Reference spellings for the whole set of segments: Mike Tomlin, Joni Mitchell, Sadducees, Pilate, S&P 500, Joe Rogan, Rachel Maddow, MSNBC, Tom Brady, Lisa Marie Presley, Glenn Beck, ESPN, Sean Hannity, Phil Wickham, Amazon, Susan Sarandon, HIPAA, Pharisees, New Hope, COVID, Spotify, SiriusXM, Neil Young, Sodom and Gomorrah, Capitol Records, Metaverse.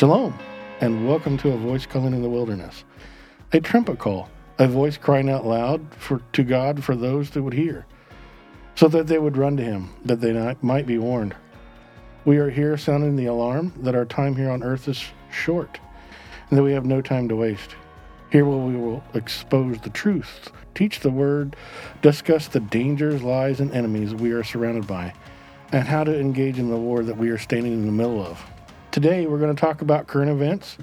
Shalom, and welcome to A Voice Calling in the Wilderness, a trumpet call, a voice crying out loud to God for those that would hear, so that they would run to him, that they might be warned. We are here sounding the alarm that our time here on earth is short, and that we have no time to waste. Here we will expose the truth, teach the word, discuss the dangers, lies, and enemies we are surrounded by, and how to engage in the war that we are standing in the middle of. Today, we're going to talk about current events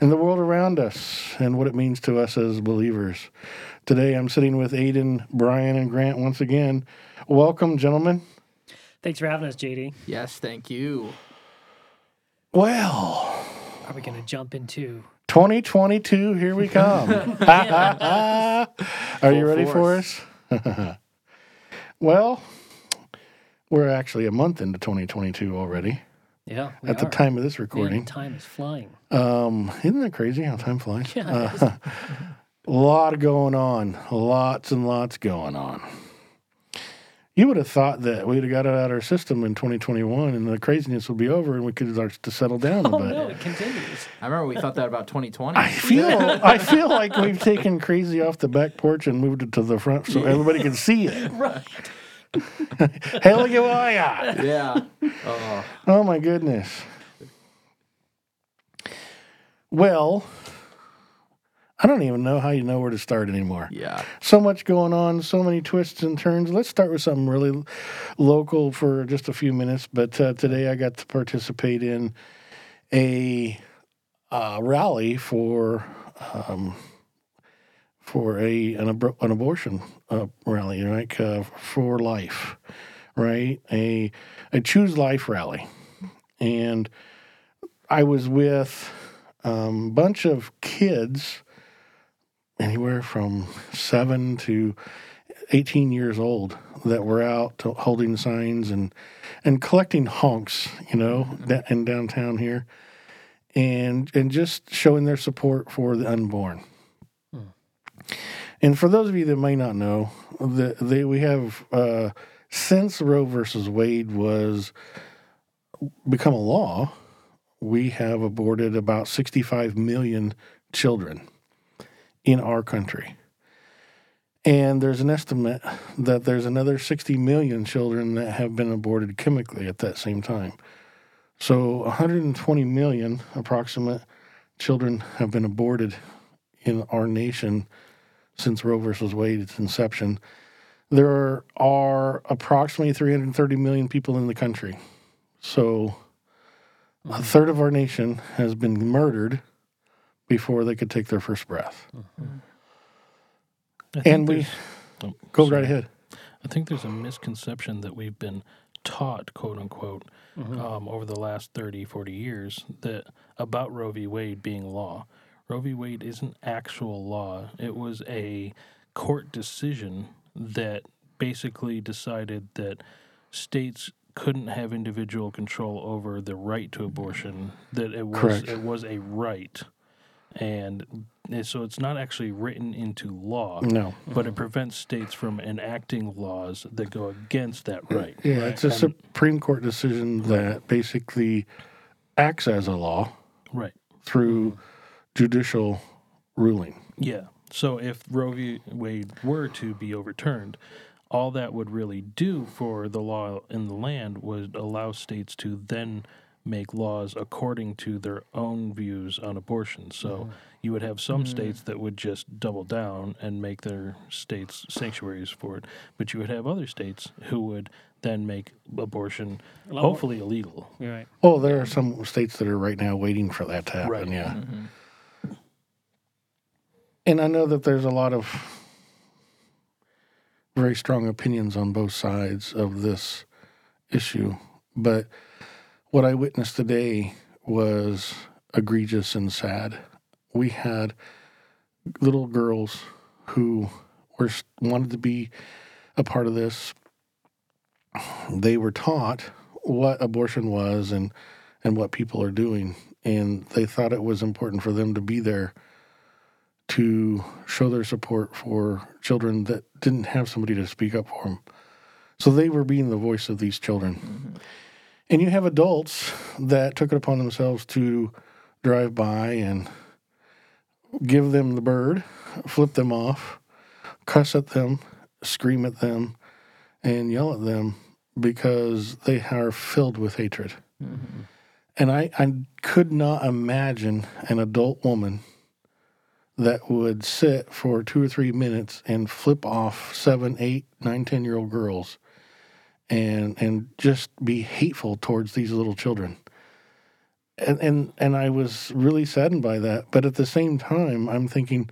and the world around us and what it means to us as believers. Today, I'm sitting with Aiden, Brian, and Grant once again. Welcome, gentlemen. Thanks for having us, JD. Yes, thank you. Well, are we going to jump into 2022? Here we come. Are you ready for us? Well, we're actually a month into 2022 already. Yeah, at the time of this recording. Man, time is flying. Isn't that crazy how time flies? Yeah, a lot going on. Lots and lots going on. You would have thought that we'd have got it out of our system in 2021 and the craziness would be over and we could start to settle down a bit. No, it continues. I remember we thought that about 2020. I feel like we've taken crazy off the back porch and moved it to the front so everybody can see it. Right. Hallelujah. Yeah. Oh, my goodness. Well, I don't even know how you know where to start anymore. Yeah. So much going on, so many twists and turns. Let's start with something really local for just a few minutes. But today I got to participate in a rally for an abortion rally, like for life, right? A Choose Life rally. And I was with a bunch of kids, anywhere from 7 to 18 years old, that were out holding signs and collecting honks, you know, in downtown here, and just showing their support for the unborn. And for those of you that may not know, we have since Roe versus Wade was become a law, we have aborted about 65 million children in our country. And there's an estimate that there's another 60 million children that have been aborted chemically at that same time. So 120 million approximate children have been aborted in our nation since Roe versus Wade, its inception. There are approximately 330 million people in the country. So a third of our nation has been murdered before they could take their first breath. And right ahead. I think there's a misconception that we've been taught, quote unquote, over the last 30, 40 years that about Roe v. Wade being law. Roe v. Wade isn't actual law. It was a court decision that basically decided that states couldn't have individual control over the right to abortion, that it was a right. And so it's not actually written into law, no. But it prevents states from enacting laws that go against that right. Yeah, it's a Supreme Court decision that basically acts as a law through judicial ruling. Yeah. So if Roe v. Wade were to be overturned, all that would really do for the law in the land would allow states to then make laws according to their own views on abortion. So you would have some states that would just double down and make their states sanctuaries for it. But you would have other states who would then make abortion hopefully illegal. You're right. Oh, there are some states that are right now waiting for that to happen, yeah. Mm-hmm. And I know that there's a lot of very strong opinions on both sides of this issue, but what I witnessed today was egregious and sad. We had little girls who wanted to be a part of this. They were taught what abortion was and what people are doing, and they thought it was important for them to be there to show their support for children that didn't have somebody to speak up for them. So they were being the voice of these children. Mm-hmm. And you have adults that took it upon themselves to drive by and give them the bird, flip them off, cuss at them, scream at them, and yell at them because they are filled with hatred. Mm-hmm. And I could not imagine an adult woman that would sit for 2 or 3 minutes and flip off 7, 8, 9, 10-year-old girls and just be hateful towards these little children. And I was really saddened by that. But at the same time, I'm thinking,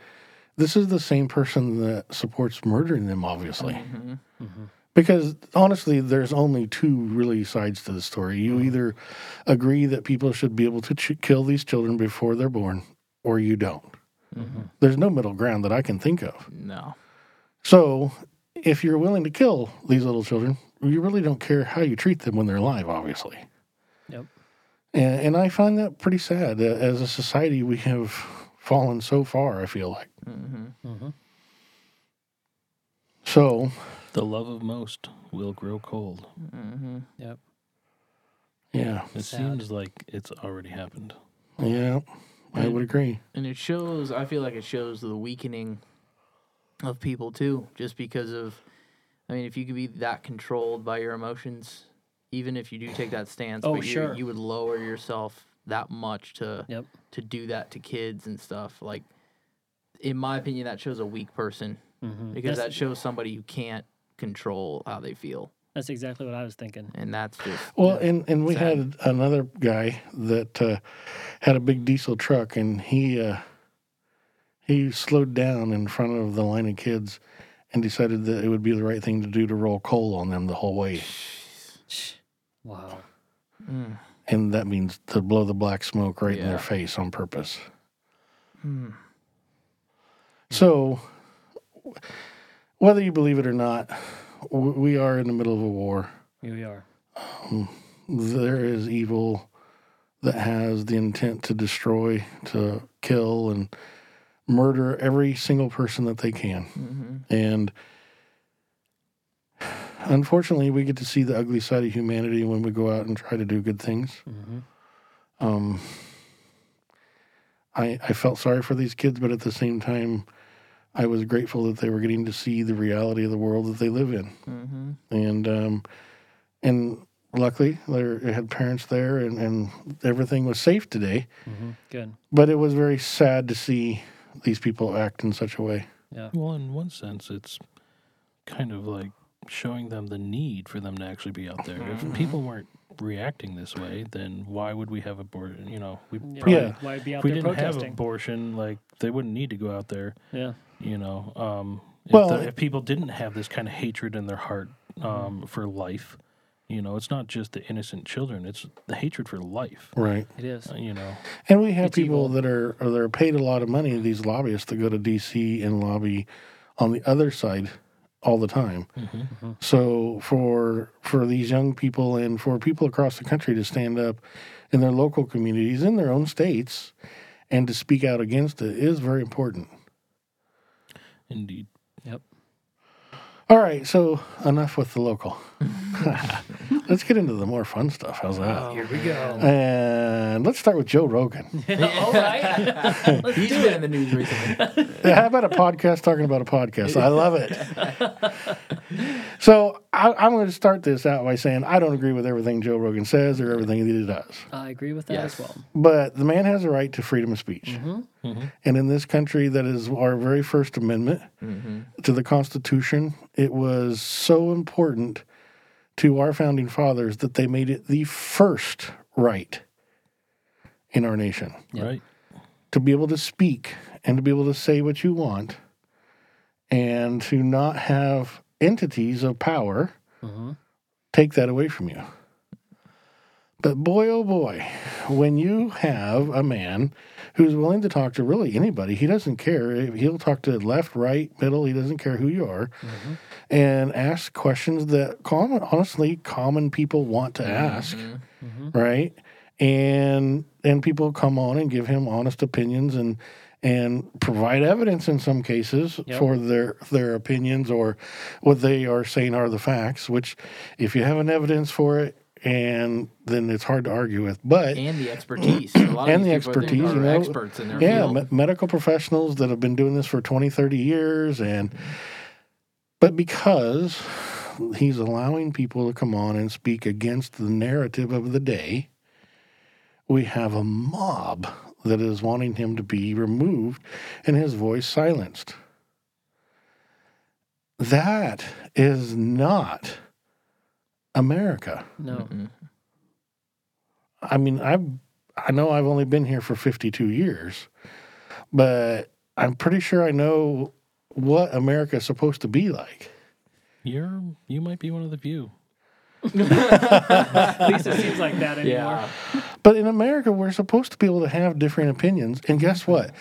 this is the same person that supports murdering them, obviously. Mm-hmm. Mm-hmm. Because, honestly, there's only two really sides to the story. You either agree that people should be able to kill these children before they're born, or you don't. Mm-hmm. There's no middle ground that I can think of. No. So, if you're willing to kill these little children, you really don't care how you treat them when they're alive, obviously. Yep. And I find that pretty sad. As a society, we have fallen so far, I feel like. Mm-hmm. Mm-hmm. So... the love of most will grow cold. Mm-hmm. Yep. Yeah. It seems like it's already happened. Yeah, I would agree. And it shows, I feel like it shows the weakening of people too, just because of, I mean, if you could be that controlled by your emotions, even if you do take that stance, oh, but sure, you would lower yourself that much to do that to kids and stuff. Like, in my opinion, that shows a weak person, mm-hmm, because that shows somebody who can't control how they feel. That's exactly what I was thinking. And that's just... well, yeah, and we sad. Had another guy that had a big diesel truck, and he slowed down in front of the line of kids and decided that it would be the right thing to do to roll coal on them the whole way. Wow. Mm. And that means to blow the black smoke right in their face on purpose. Mm. So... whether you believe it or not, we are in the middle of a war. Here we are. There is evil that has the intent to destroy, to kill, and murder every single person that they can. Mm-hmm. And unfortunately, we get to see the ugly side of humanity when we go out and try to do good things. Mm-hmm. I felt sorry for these kids, but at the same time, I was grateful that they were getting to see the reality of the world that they live in. Mm-hmm. And luckily, they had parents there, and everything was safe today. Mm-hmm. Good. But it was very sad to see these people act in such a way. Yeah. Well, in one sense, it's kind of like showing them the need for them to actually be out there. Mm-hmm. If people weren't reacting this way, then why would we have abortion? You know, we probably, why be out if we there didn't protesting? Have abortion, like, they wouldn't need to go out there. Yeah. You know, if people didn't have this kind of hatred in their heart for life, you know, it's not just the innocent children; it's the hatred for life. Right. It is. You know, and we have people evil. that are paid a lot of money. These lobbyists that go to D.C. and lobby on the other side all the time. Mm-hmm, mm-hmm. So for these young people and for people across the country to stand up in their local communities, in their own states, and to speak out against it is very important. Indeed. Yep. All right, so enough with the local. Let's get into the more fun stuff. How's that? Oh, here we go. And let's start with Joe Rogan. All right. He's been in the news recently. How about a podcast talking about a podcast? I love it. So I'm going to start this out by saying I don't agree with everything Joe Rogan says or everything that he does. I agree with that as well. But the man has a right to freedom of speech. Mm-hmm. Mm-hmm. And in this country, that is our very First Amendment to the Constitution. It was so important to our founding fathers that they made it the first right in our nation. Yep. Right. To be able to speak and to be able to say what you want and to not have entities of power take that away from you. But boy, oh boy, when you have a man who's willing to talk to really anybody, he doesn't care. He'll talk to left, right, middle. He doesn't care who you are, and ask questions that common people want to ask, right? And people come on and give him honest opinions and provide evidence in some cases for their opinions or what they are saying are the facts, which if you have an evidence for it, and then it's hard to argue with. But and the expertise. A lot of these people are experts in their field. Yeah, medical professionals that have been doing this for 20, 30 years. But because he's allowing people to come on and speak against the narrative of the day, we have a mob that is wanting him to be removed and his voice silenced. That is not America. No. Mm-hmm. I mean, I know I've only been here for 52 years, but I'm pretty sure I know what America is supposed to be like. You might be one of the few. At least it seems like that anymore. Yeah. But in America, we're supposed to be able to have different opinions. And guess what?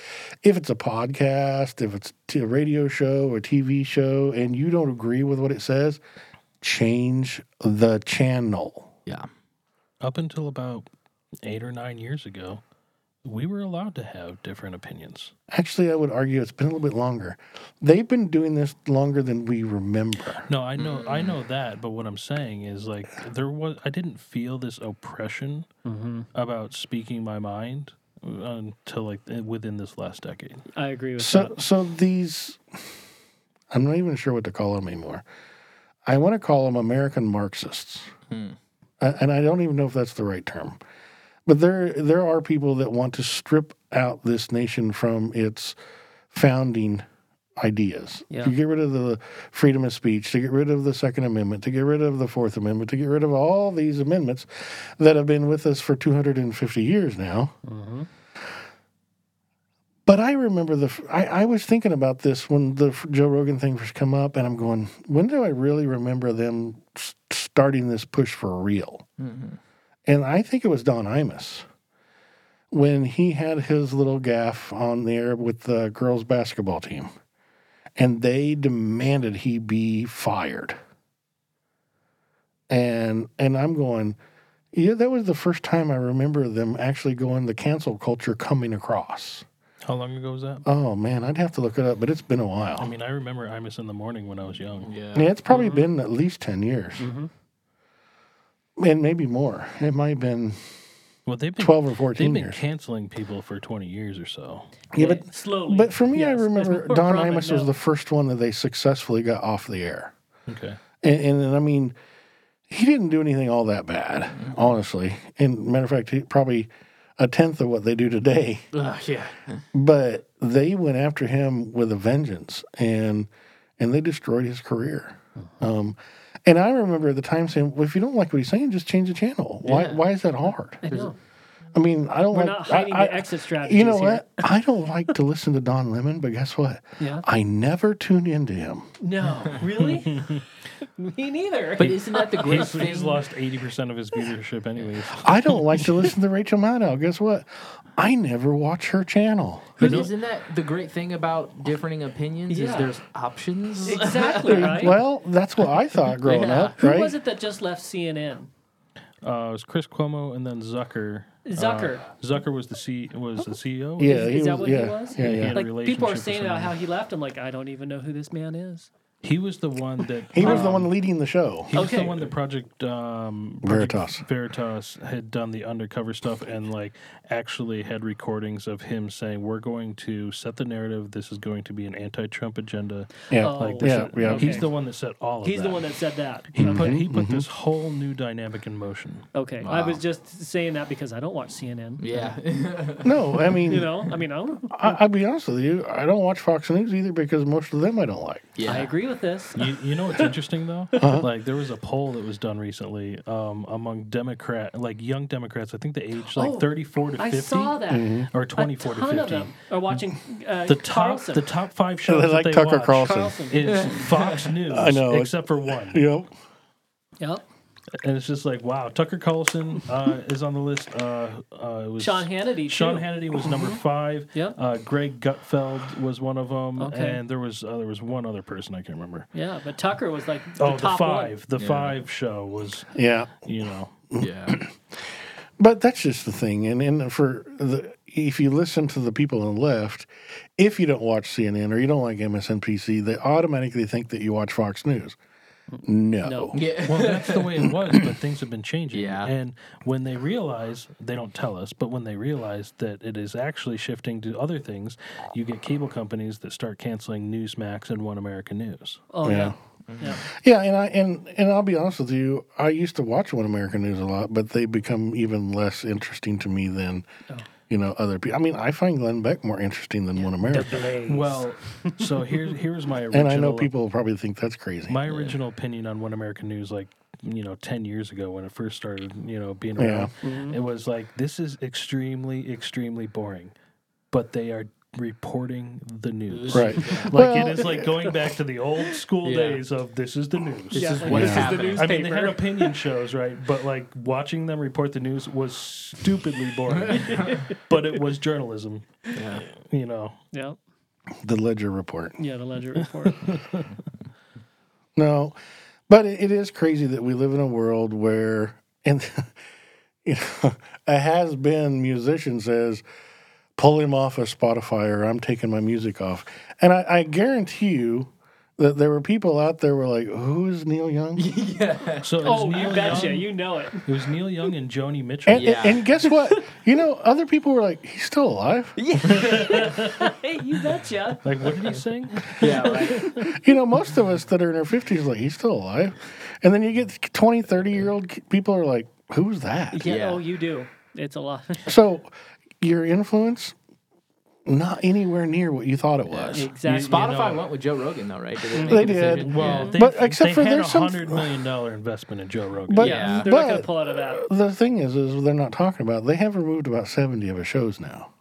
If it's a podcast, if it's a radio show or TV show, and you don't agree with what it says, change the channel. Yeah. Up until about 8 or 9 years ago, we were allowed to have different opinions. Actually, I would argue it's been a little bit longer. They've been doing this longer than we remember. No, I know that, but what I'm saying is, like, I didn't feel this oppression about speaking my mind until, like, within this last decade. I agree with that. So these, I'm not even sure what to call them anymore. I want to call them American Marxists. Hmm. And I don't even know if that's the right term. But there are people that want to strip out this nation from its founding ideas. Yeah. To get rid of the freedom of speech, to get rid of the Second Amendment, to get rid of the Fourth Amendment, to get rid of all these amendments that have been with us for 250 years now. Mm-hmm. But I remember I was thinking about this when the Joe Rogan thing first came up, and I'm going, when do I really remember them starting this push for real? Mm-hmm. And I think it was Don Imus when he had his little gaffe on there with the girls' basketball team. And they demanded he be fired. And I'm going, yeah, that was the first time I remember them actually going the cancel culture coming across. How long ago was that? Oh, man, I'd have to look it up, but it's been a while. I mean, I remember Imus in the morning when I was young. Yeah, it's probably been at least 10 years. Mm-hmm. And maybe more. It might have been 12 or 14 years. They've been canceling people for 20 years or so. Yeah, but slowly. But for me, yes, I remember Don Imus was the first one that they successfully got off the air. Okay. And I mean, he didn't do anything all that bad, honestly. And matter of fact, he probably a tenth of what they do today. Yeah. But they went after him with a vengeance, and they destroyed his career. And I remember at the time saying, well, if you don't like what he's saying, just change the channel. Yeah. Why is that hard? I mean, I don't We're like... We're not hiding the exit strategies. You know what? I don't like to listen to Don Lemon, but guess what? Yeah. I never tune into him. No. Really? Me neither. But isn't that the great thing? He's lost 80% of his viewership anyways. I don't like to listen to Rachel Maddow. Guess what? I never watch her channel. But isn't that the great thing about differing opinions is there's options? Exactly, right? Well, that's what I thought growing up, right? Who was it that just left CNN? It was Chris Cuomo and then Zucker. Zucker was the CEO? Yeah, is that what he was? Yeah, yeah. Like, people are saying about how he left. I'm like, I don't even know who this man is. He was the one that... he was the one leading the show. He was the one that Project Veritas had done the undercover stuff and, like, actually had recordings of him saying, we're going to set the narrative. This is going to be an anti-Trump agenda. Yeah. He's the one that said that. He's the one that said that. He put this whole new dynamic in motion. Okay. Wow. I was just saying that because I don't watch CNN. Yeah. No, I mean... You know? I mean, I don't... I'll be honest with you. I don't watch Fox News either because most of them I don't like. Yeah. I agree with this. You know what's interesting though? Like there was a poll that was done recently among young Democrats. I think the age 34 to 50. I saw that. Mm-hmm. Or 24 to 50. A ton of them are watching Carlson. The top five shows that they Tucker watch Carlson. Is Fox News. I know, except for one. Yep. And it's just like, wow, Tucker Carlson is on the list. Sean Hannity was number 5. Yep. Greg Gutfeld was one of them. Okay. And there was one other person I can't remember. Yeah, but Tucker was like the top five. One. The Five show was. Yeah. You know. Yeah. But that's just the thing, and if you listen to the people on the left, if you don't watch CNN or you don't like MSNBC, they automatically think that you watch Fox News. No. Yeah. Well, that's the way it was, but things have been changing. Yeah. And when they realize, they don't tell us, but when they realize that it is actually shifting to other things, you get cable companies that start canceling Newsmax and One American News. Oh, yeah. Yeah. Yeah, and I'll be honest with you, I used to watch One American News a lot, but they become even less interesting to me than you know, other people. I mean, I find Glenn Beck more interesting than One America. Well, so here's my original... And I know people probably think that's crazy. My original opinion on One American News, like, you know, 10 years ago when it first started, you know, being around, it was like, this is extremely, extremely boring, but they are reporting the news, right? Like it is like going back to the old school days of this is the news. This is what happened. I mean, they had opinion shows, right? But like watching them report the news was stupidly boring. But it was journalism. Yeah, you know. Yeah. The Ledger Report. Yeah, the Ledger Report. No, but it is crazy that we live in a world where, and you know, a has-been musician says, pull him off of Spotify or I'm taking my music off. And I guarantee you that there were people out there who were like, who is Neil Young? Yeah. So you betcha. You know it. It was Neil Young and Joni Mitchell. And guess what? You know, other people were like, he's still alive. Yeah. You betcha. Like, what did he sing? Yeah, right. You know, most of us that are in our 50s are like, he's still alive. And then you get 20, 30-year-old people are like, who's that? Yeah. Oh, you do. It's a lot. So... your influence, not anywhere near what you thought it was. Exactly. Spotify went with Joe Rogan, though, right? They did. Well, but except for there's some $100 million investment in Joe Rogan. But, they're not going to pull out of that. The thing is they're not talking about. They have removed about 70 of his shows now.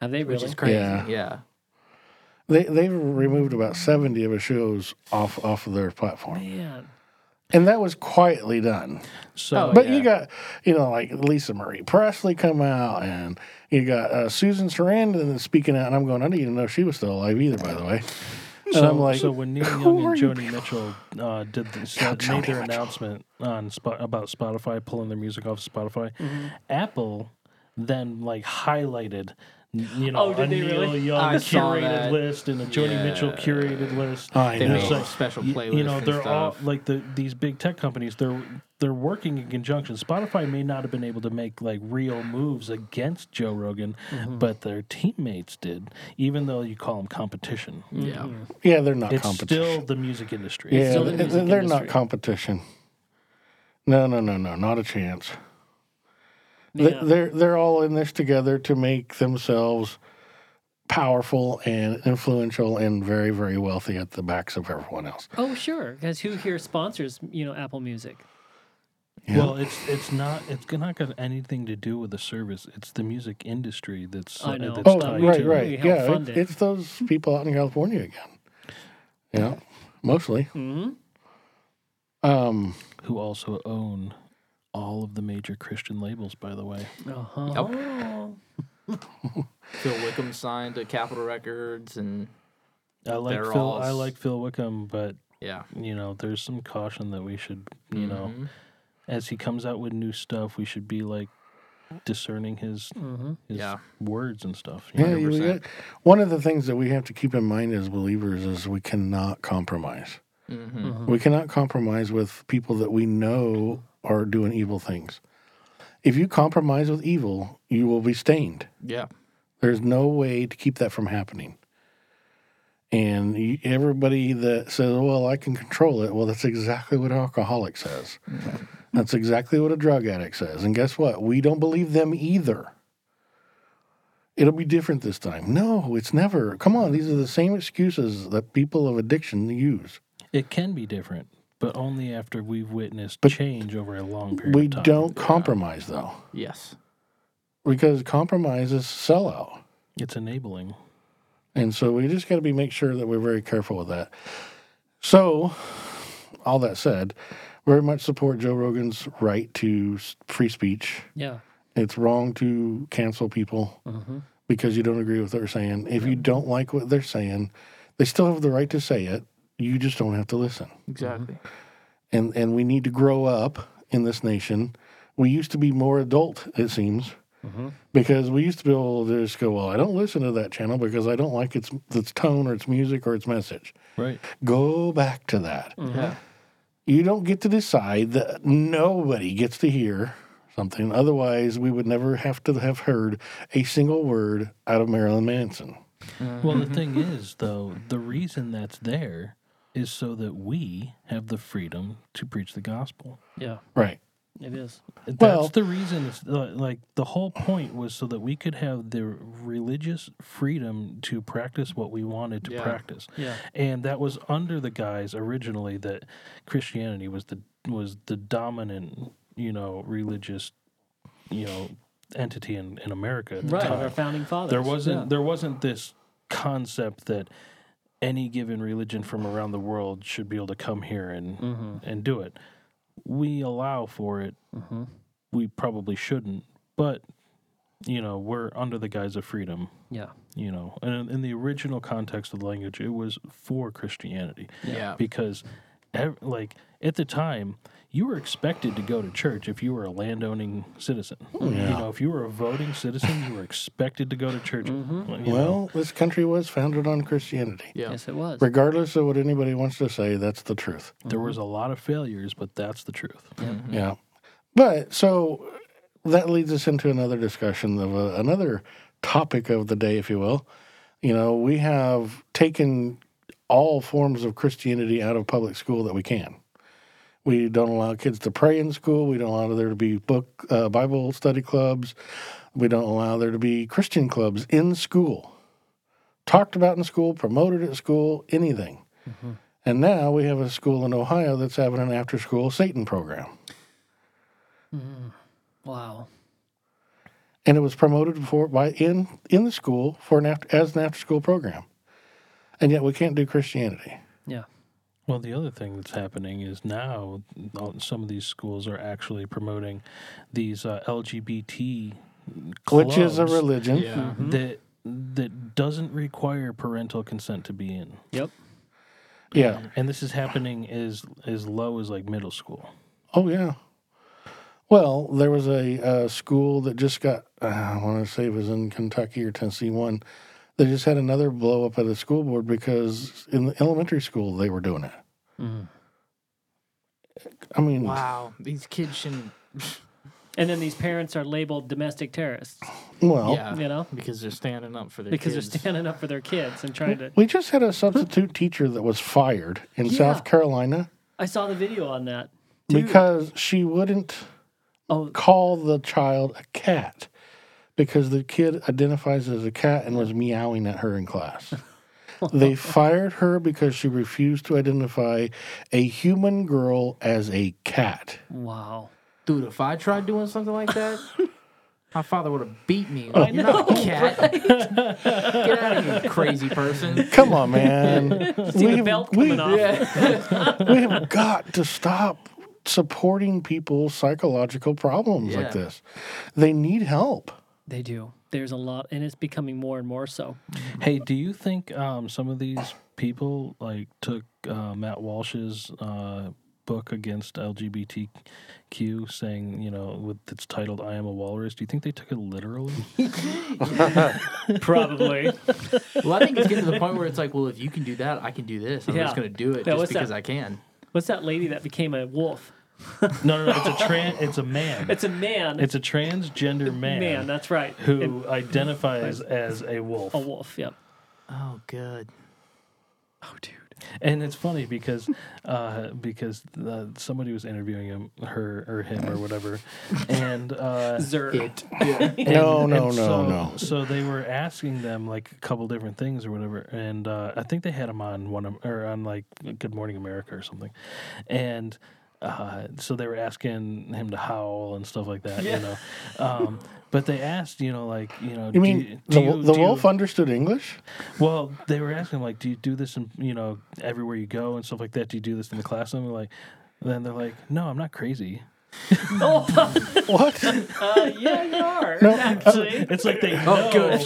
Have they? Really? Which is crazy. Yeah. They've removed about 70 of his shows off of their platform. Man. And that was quietly done. So, but you got, you know, like Lisa Marie Presley come out, and you got Susan Sarandon speaking out, and I'm going, I didn't even know she was still alive either, by the way. And so, I'm like, so when Neil Young and Joni Mitchell made their announcement about Spotify, pulling their music off of Spotify, Apple then like highlighted... you know, a Neil Young curated list and a Joni Mitchell curated list. They make like special playlists. You know, they're all like these big tech companies. They're working in conjunction. Spotify may not have been able to make like real moves against Joe Rogan, but their teammates did. Even though you call them competition, they're not. It's competition. Still the music industry. Yeah, they're not competition. No, not a chance. Yeah. They're all in this together to make themselves powerful and influential and very, very wealthy at the backs of everyone else. Oh, sure, because who here sponsors, you know, Apple Music? Yeah. Well, it's not got anything to do with the service. It's the music industry that's I know. That's tied right, to right. It. Yeah, it's those people out in California again. Yeah, mostly. Mm-hmm. Who also own all of the major Christian labels, by the way. Phil Wickham signed to Capitol Records, and I like Phil Wickham, but you know, there's some caution that we should, you know, as he comes out with new stuff, we should be like discerning his words and stuff. One of the things that we have to keep in mind as believers is we cannot compromise. We cannot compromise with people that we know are doing evil things. If you compromise with evil, you will be stained. Yeah. There's no way to keep that from happening. And everybody that says, well, I can control it, well, that's exactly what an alcoholic says. That's exactly what a drug addict says. And guess what? We don't believe them either. It'll be different this time. No, it's never. Come on, these are the same excuses that people of addiction use. It can be different. But only after we've witnessed change over a long period of time. We don't compromise, though. Yes. Because compromise is sellout. It's enabling. And so we just got to make sure that we're very careful with that. So, all that said, very much support Joe Rogan's right to free speech. Yeah. It's wrong to cancel people because you don't agree with what they're saying. If you don't like what they're saying, they still have the right to say it. You just don't have to listen. Exactly. And we need to grow up in this nation. We used to be more adult, it seems, because we used to be able to just go, well, I don't listen to that channel because I don't like its tone or its music or its message. Right. Go back to that. Yeah. You don't get to decide that nobody gets to hear something. Otherwise, we would never have to have heard a single word out of Marilyn Manson. Well, the thing is, though, the reason that's there is so that we have the freedom to preach the gospel. Yeah. Right. It is. That's the reason. It's like the whole point was so that we could have the religious freedom to practice what we wanted to practice. Yeah. And that was under the guise originally that Christianity was the dominant, religious, entity in America at the time. Right, our founding fathers. There wasn't this concept that any given religion from around the world should be able to come here and do it. We allow for it. Mm-hmm. We probably shouldn't, but we're under the guise of freedom. Yeah. And in the original context of the language, it was for Christianity. Yeah. Because at the time, you were expected to go to church if you were a landowning citizen. Yeah. If you were a voting citizen, you were expected to go to church. Mm-hmm. This country was founded on Christianity. Yeah. Yes, it was. Regardless of what anybody wants to say, that's the truth. Mm-hmm. There was a lot of failures, but that's the truth. Mm-hmm. Yeah. But, so, that leads us into another discussion of another topic of the day, if you will. We have taken all forms of Christianity out of public school that we can. We don't allow kids to pray in school. We don't allow there to be Bible study clubs. We don't allow there to be Christian clubs in school. Talked about in school, promoted at school, anything. Mm-hmm. And now we have a school in Ohio that's having an after-school Satan program. Mm. Wow. And it was promoted in the school as an after-school program. And yet we can't do Christianity. Yeah. Well, the other thing that's happening is now some of these schools are actually promoting these LGBT clubs. Which is a religion. Yeah. Mm-hmm. That doesn't require parental consent to be in. Yep. Yeah. And this is happening as low as middle school. Oh, yeah. Well, there was a school that just got, I want to say it was in Kentucky or Tennessee, one. They just had another blow up at the school board because in the elementary school they were doing it. Mm. I mean, wow, these kids shouldn't. And then these parents are labeled domestic terrorists. Well, yeah, because they're standing up for their kids. Because they're standing up for their kids and trying to. We just had a substitute teacher that was fired in South Carolina. I saw the video on that. Dude. Because she wouldn't call the child a cat. Because the kid identifies as a cat and was meowing at her in class. They fired her because she refused to identify a human girl as a cat. Wow. Dude, if I tried doing something like that, my father would have beat me. Like, you're not a cat. Right? Get out of here, crazy person. Come on, man. See the belt coming off. Yeah. We have got to stop supporting people's psychological problems like this. They need help. They do. There's a lot, and it's becoming more and more so. Hey, do you think some of these people took Matt Walsh's book against LGBTQ, saying with its titled "I Am a Walrus"? Do you think they took it literally? Probably. Well, I think it's getting to the point where it's like, well, if you can do that, I can do this. I'm just going to do it just because I can. What's that lady that became a wolf? No, it's a man. It's a man. It's a transgender man. Man, that's right. Who identifies as a wolf. A wolf, yep. Oh, good. Oh, dude. And it's funny because somebody was interviewing him or whatever, and No. So they were asking them a couple different things or whatever, and I think they had him on Good Morning America or something, and. So they were asking him to howl and stuff like that, But they asked, You mean do wolf understood English? Well, they were asking, do you do this in, everywhere you go and stuff like that? Do you do this in the classroom? And then they're like, no, I'm not crazy. Oh. What? Yeah, you are. No, actually, it's they know. Oh, good.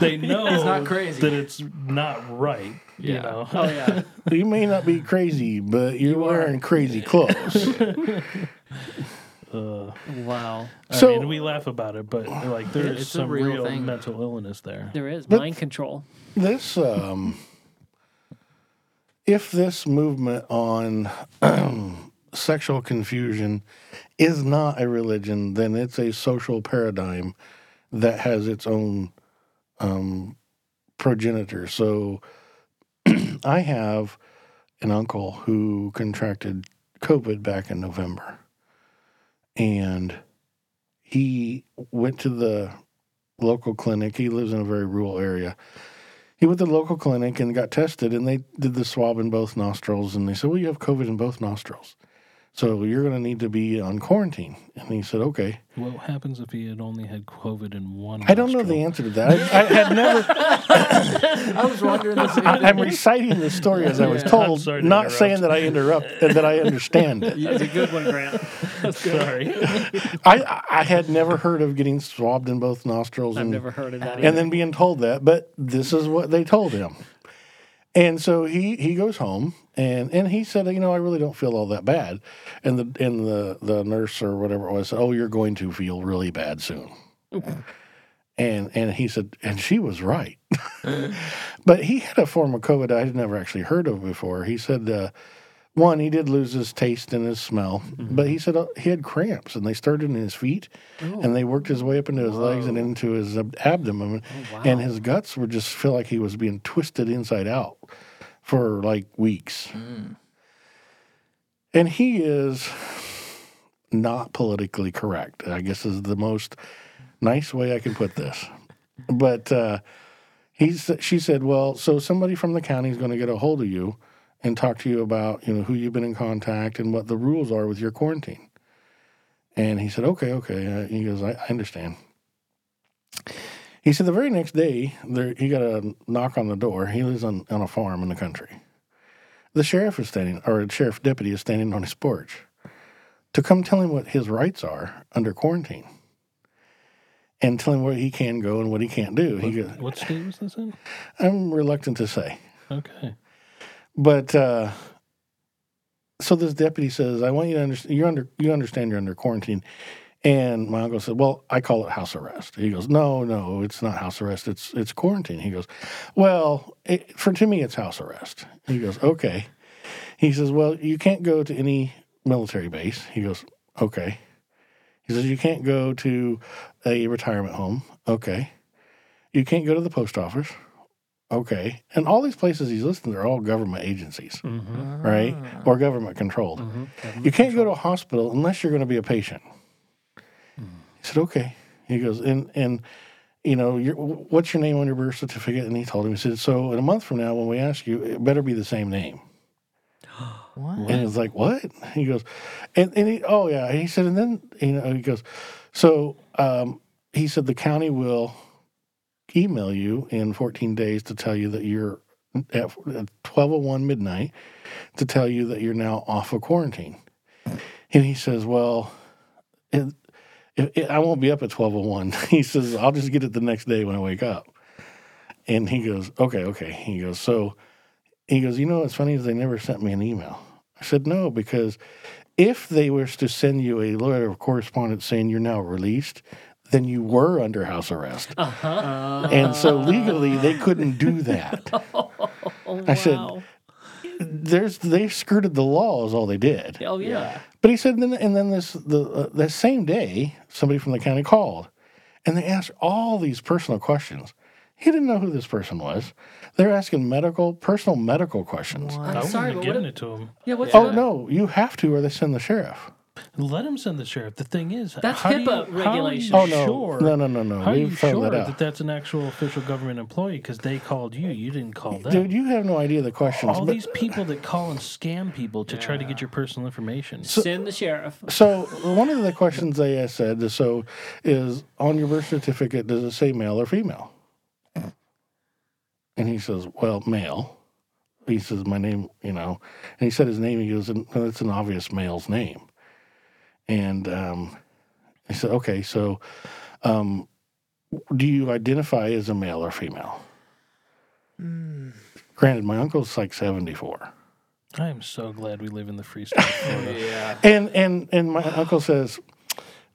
They know it's not crazy. That it's not right. Yeah. Oh yeah. You may not be crazy, but you're wearing crazy clothes. Wow. I mean, we laugh about it, but there's some real mental illness there. There is mind control. This if this movement on sexual confusion is not a religion, then it's a social paradigm that has its own progenitor. So I have an uncle who contracted COVID back in November, and he went to the local clinic. He lives in a very rural area. He went to the local clinic and got tested, and they did the swab in both nostrils, and they said, well, you have COVID in both nostrils, so you're going to need to be on quarantine. And he said, okay. Well, what happens if he had only had COVID in one nostril? I don't know the answer to that. I had never... I was wondering this. I'm reciting the story as I was told, not saying that I interrupt, that I understand it. That's a good one, Grant. Sorry. I had never heard of getting swabbed in both nostrils. I've never heard of that either. And then being told that, but this is what they told him. And so he goes home, and he said, you know, I really don't feel all that bad. And the nurse or whatever it was said, oh, you're going to feel really bad soon. Okay. And he said, and she was right. But he had a form of COVID I had never actually heard of before. He said, one, he did lose his taste and his smell. Mm-hmm. But he said he had cramps, and they started in his feet, and they worked his way up into his legs and into his abdomen. Oh, wow. And his guts would just feel like he was being twisted inside out for, like, weeks. Mm. And he is not politically correct, I guess is the most... nice way I can put this. But she said, well, so somebody from the county is going to get a hold of you and talk to you about, you know, who you've been in contact and what the rules are with your quarantine. And he said, okay. He goes, I understand. He said the very next day, he got a knock on the door. He lives on a farm in the country. The sheriff is standing, or a sheriff deputy is standing on his porch to come tell him what his rights are under quarantine. And tell him where he can go and what he can't do. What state was this in? I'm reluctant to say. Okay. But so this deputy says, I want you to understand you're under quarantine. And my uncle said, well, I call it house arrest. He goes, no, it's not house arrest. It's quarantine. He goes, well, to me, it's house arrest. He goes, okay. He says, well, you can't go to any military base. He goes, okay. He says, you can't go to a retirement home. Okay. You can't go to the post office. Okay. And all these places he's listed, they're all government agencies, mm-hmm. right? Or government controlled. Mm-hmm. Government you can't controlled. Go to a hospital unless you're going to be a patient. Mm. He said, okay. He goes, and you know, what's your name on your birth certificate? And he told him, he said, so in a month from now, when we ask you, it better be the same name. What? And it's like, what? He goes, and he said, and then, you know, he goes, so he said the county will email you in 14 days to tell you that you're at 12:01 midnight to tell you that you're now off of quarantine. And he says, well, I won't be up at 12:01. He says, I'll just get it the next day when I wake up. And he goes, okay. He goes, so... He goes, you know what's funny is they never sent me an email. I said, no, because if they were to send you a letter of correspondence saying you're now released, then you were under house arrest. Uh-huh. And so legally they couldn't do that. Oh, wow. I said, they skirted the law is all they did. Oh, yeah. But he said, that same day, somebody from the county called, and they asked all these personal questions. He didn't know who this person was. They're asking personal medical questions. Wow. I wouldn't have given it to him. Yeah, no, you have to, or they send the sheriff. Let him send the sheriff. The thing is, that's HIPAA regulations. No. How are you sure that that's an actual official government employee? Because they called you. You didn't call them. Dude, you have no idea the questions. All these people that call and scam people to try to get your personal information. So, send the sheriff. So one of the questions they asked is on your birth certificate, does it say male or female? And he says, well, male. He says, my name, you know. And he said his name. He goes, that's an obvious male's name. And he said, okay, so do you identify as a male or female? Mm. Granted, my uncle's like 74. I am so glad we live in the free state. Yeah. And my uncle says...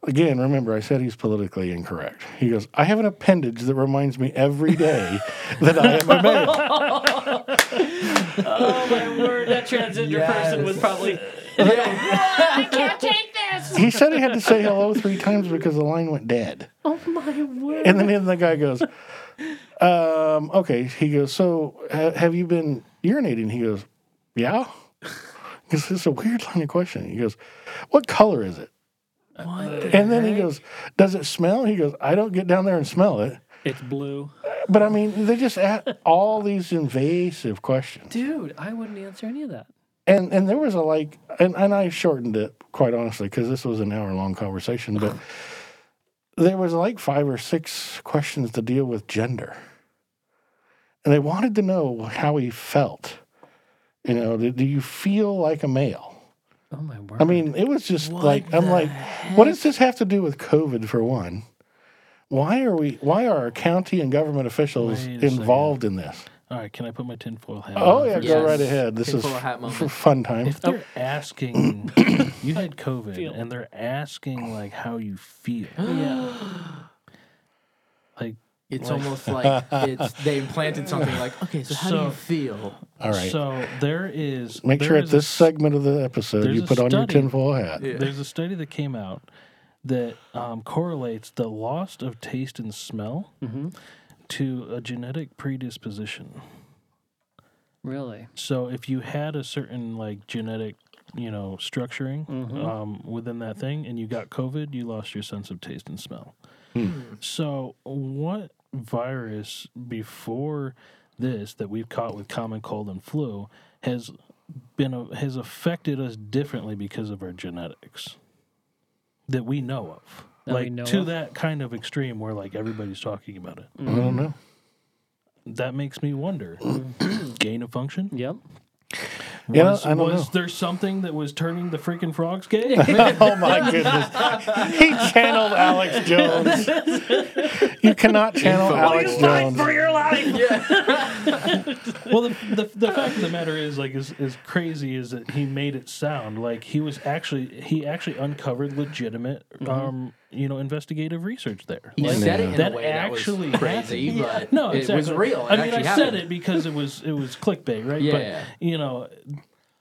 Again, remember, I said he's politically incorrect. He goes, I have an appendage that reminds me every day that I am a male. Oh, my word. That transgender person was probably I can't take this. He said he had to say hello 3 times because the line went dead. Oh, my word. And then the guy goes, okay. He goes, so have you been urinating? He goes, yeah. Because it's a weird line of questioning. He goes, what color is it? What the heck? He goes, does it smell? He goes, I don't get down there and smell it. It's blue. But, I mean, they just ask all these invasive questions. Dude, I wouldn't answer any of that. And there was a, like, and I shortened it, quite honestly, because this was an hour-long conversation, but there was, like, 5 or 6 questions to deal with gender. And they wanted to know how he felt. You know, do you feel like a male? Oh, my word. I mean, it was just what does this have to do with COVID, for one? Why are county and government officials involved in this? All right, can I put my tinfoil hat on? Oh, yeah, go right ahead. This is fun time. If they're asking, you had COVID, and they're asking, like, how you feel. Yeah. Like, it's almost like they implanted something like, okay, so how do you feel? All right. So there is... Make sure at this segment of the episode you put on your tinfoil hat. Yeah. There's a study that came out that correlates the loss of taste and smell to a genetic predisposition. Really? So if you had a certain, like, genetic, you know, structuring within that thing and you got COVID, you lost your sense of taste and smell. So what virus before this that we've caught with common cold and flu has affected us differently because of our genetics? That we know of. That kind of extreme where, like, everybody's talking about it. I don't know. That makes me wonder. Gain of function? Yep. Was there something that was turning the freaking frogs gay? Oh, my goodness. He channeled Alex Jones. You cannot channel Alex Jones. Fight for your life. Yeah. Well, the fact of the matter is, like, as crazy as that he made it sound, like, he actually uncovered legitimate, investigative research there. He said it in a way that was crazy, but it was real. I mean, I said it because it was clickbait, right? Yeah. But, you know,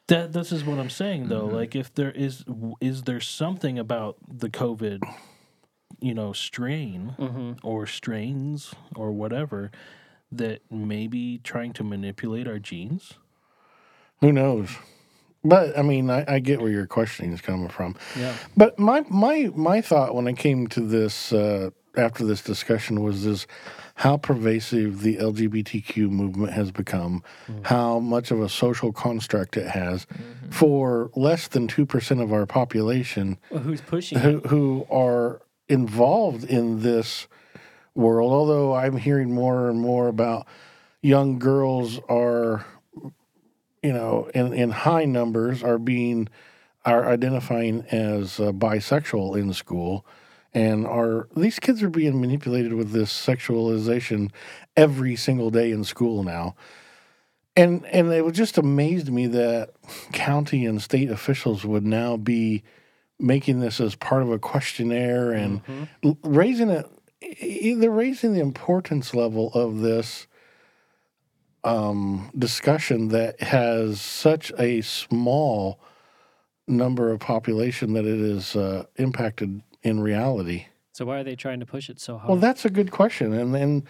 this is what I'm saying, though. Like, if there is there something about the COVID, you know, strain or strains or whatever that maybe trying to manipulate our genes? Who knows? But, I mean, I get where your questioning is coming from. Yeah. But my thought when I came to this, after this discussion, was this: how pervasive the LGBTQ movement has become, how much of a social construct it has for less than 2% of our population who are involved in this world. Although I'm hearing more and more about young girls are... you know, in high numbers are identifying as bisexual in school, and these kids are being manipulated with this sexualization every single day in school now. And it just amazed me that county and state officials would now be making this as part of a questionnaire and raising it. They're raising the importance level of this discussion that has such a small number of population that it is impacted in reality. So why are they trying to push it so hard? Well, that's a good question.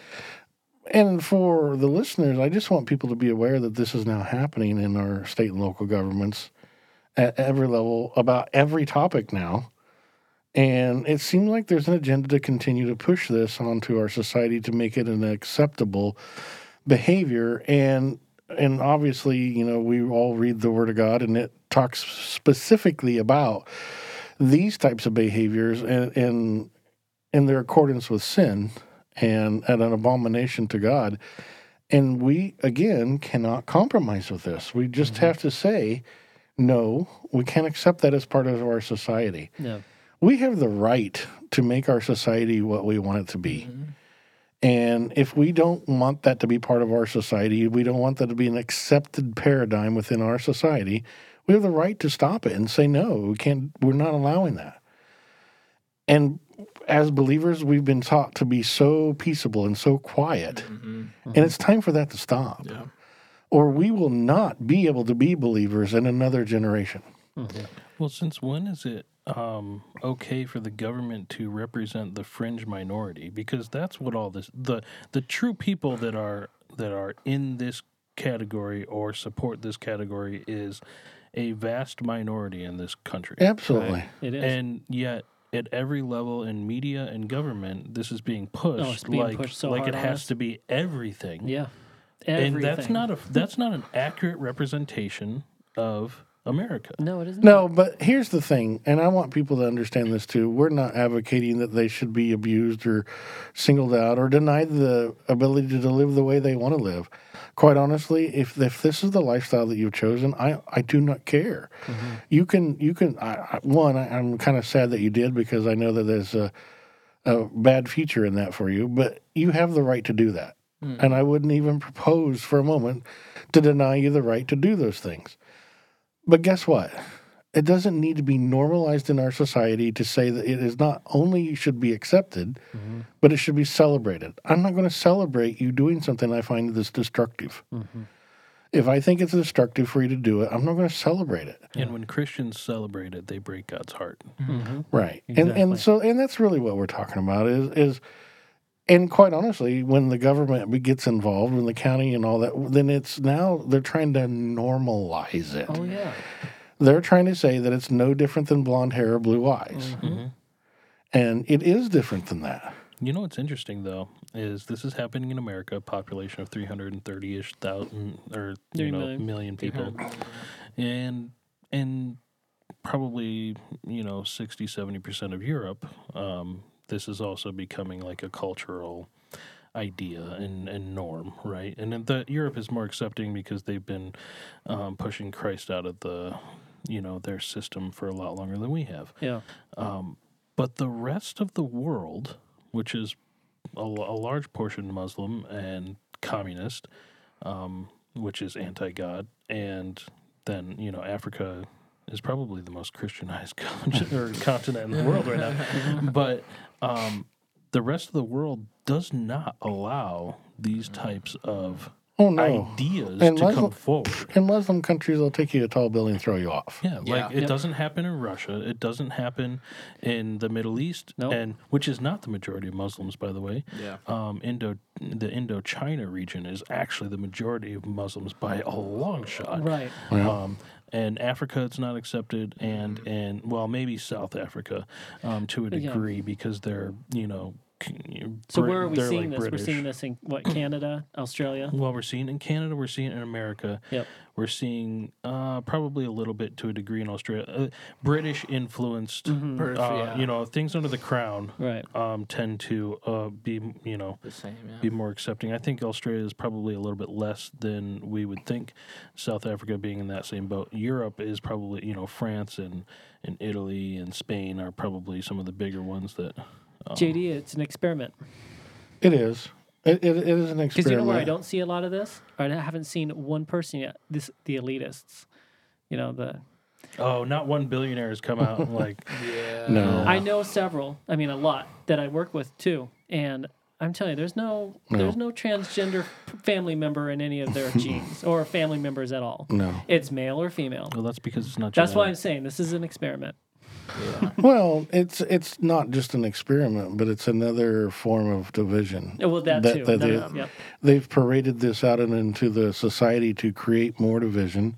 And for the listeners, I just want people to be aware that this is now happening in our state and local governments at every level about every topic now. And it seems like there's an agenda to continue to push this onto our society to make it an acceptable behavior, and obviously, you know, we all read the Word of God, and it talks specifically about these types of behaviors and their accordance with sin and an abomination to God. And we, again, cannot compromise with this. We just have to say, no, we can't accept that as part of our society. No. We have the right to make our society what we want it to be. Mm-hmm. And if we don't want that to be part of our society, we don't want that to be an accepted paradigm within our society, we have the right to stop it and say, no, we can't, we're not allowing that. And as believers, we've been taught to be so peaceable and so quiet, and it's time for that to stop. Yeah. Or we will not be able to be believers in another generation. Mm-hmm. Well, since when is it okay for the government to represent the fringe minority? Because that's what all this the true people that are in this category or support this category is a vast minority in this country. Absolutely, right? It is, and yet at every level in media and government, this is being pushed. Oh, it's being pushed so hard. Like it has to be everything. Yeah, everything. And that's not an accurate representation of America. No, it isn't. No, but here's the thing, and I want people to understand this too. We're not advocating that they should be abused or singled out or denied the ability to live the way they want to live. Quite honestly, if this is the lifestyle that you've chosen, I do not care. Mm-hmm. I'm kind of sad that you did, because I know that there's a bad future in that for you, but you have the right to do that. Mm. And I wouldn't even propose for a moment to deny you the right to do those things. But guess what? It doesn't need to be normalized in our society to say that it is not only should be accepted, mm-hmm. but it should be celebrated. I'm not going to celebrate you doing something I find that's destructive. Mm-hmm. If I think it's destructive for you to do it, I'm not going to celebrate it. And when Christians celebrate it, they break God's heart. Mm-hmm. Right. Exactly. And that's really what we're talking about is and quite honestly, when the government gets involved, when the county and all that, then it's now they're trying to normalize it. Oh, yeah. They're trying to say that it's no different than blonde hair or blue eyes. Mm-hmm. And it is different than that. You know what's interesting, though, is this is happening in America, a population of 330-ish thousand or million people. And probably, 60, 70% of Europe, this is also becoming like a cultural idea and norm, right? And then Europe is more accepting because they've been pushing Christ out of their system for a lot longer than we have. Yeah. But the rest of the world, which is a large portion Muslim and communist, which is anti-God, and then, Africa is probably the most Christianized continent in the world right now. But the rest of the world does not allow these types of ideas and to come forward. In Muslim countries, they'll take you to a tall building and throw you off. Yeah, it doesn't happen in Russia. It doesn't happen in the Middle East, and which is not the majority of Muslims, by the way. Yeah. The Indochina region is actually the majority of Muslims by a long shot. Right. Yeah. And Africa, it's not accepted, and well, maybe South Africa to a degree because they're, So where are we seeing this? British. We're seeing this in, Canada, Australia? Well, we're seeing it in Canada. We're seeing it in America. Yep. We're seeing probably a little bit to a degree in Australia. British-influenced, things under the crown tend to be, the same, be more accepting. I think Australia is probably a little bit less than we would think, South Africa being in that same boat. Europe is probably, France and Italy and Spain are probably some of the bigger ones that... JD, it's an experiment. It is. It is an experiment. Because where I don't see a lot of this? I haven't seen one person yet. The elitists. Not one billionaire has come out and yeah. No. I know several. I mean, a lot that I work with too. And I'm telling you, there's no transgender family member in any of their genes or family members at all. No. It's male or female. Well, that's because it's not. That's why I'm saying this is an experiment. Yeah. Well, it's not just an experiment, but it's another form of division. Well, that too. They've paraded this out and into the society to create more division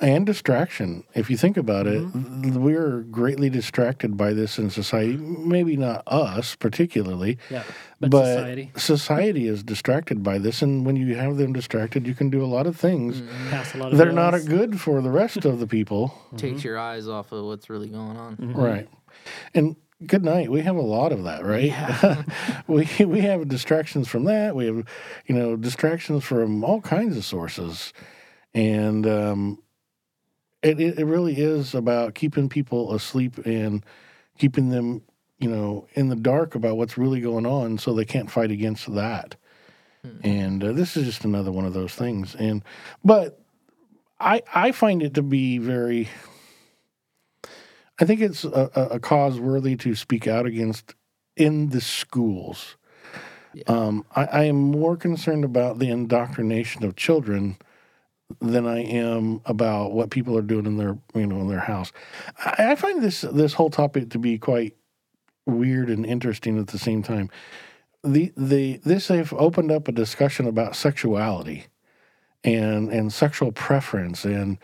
and distraction. If you think about it, we're greatly distracted by this in society. Maybe not us particularly, but society is distracted by this. And when you have them distracted, you can do a lot of things. Pass a lot of bills. They're not good for the rest of the people. Takes your eyes off of what's really going on. Mm-hmm. Right. And good night. We have a lot of that, right? Yeah. we have distractions from that. We have, distractions from all kinds of sources. And, It really is about keeping people asleep and keeping them, in the dark about what's really going on so they can't fight against that. Mm-hmm. And this is just another one of those things. But I find it to be very – I think it's a cause worthy to speak out against in the schools. Yeah. I am more concerned about the indoctrination of children than I am about what people are doing in their, you know, in their house. I find this whole topic to be quite weird and interesting at the same time. They've opened up a discussion about sexuality and sexual preference and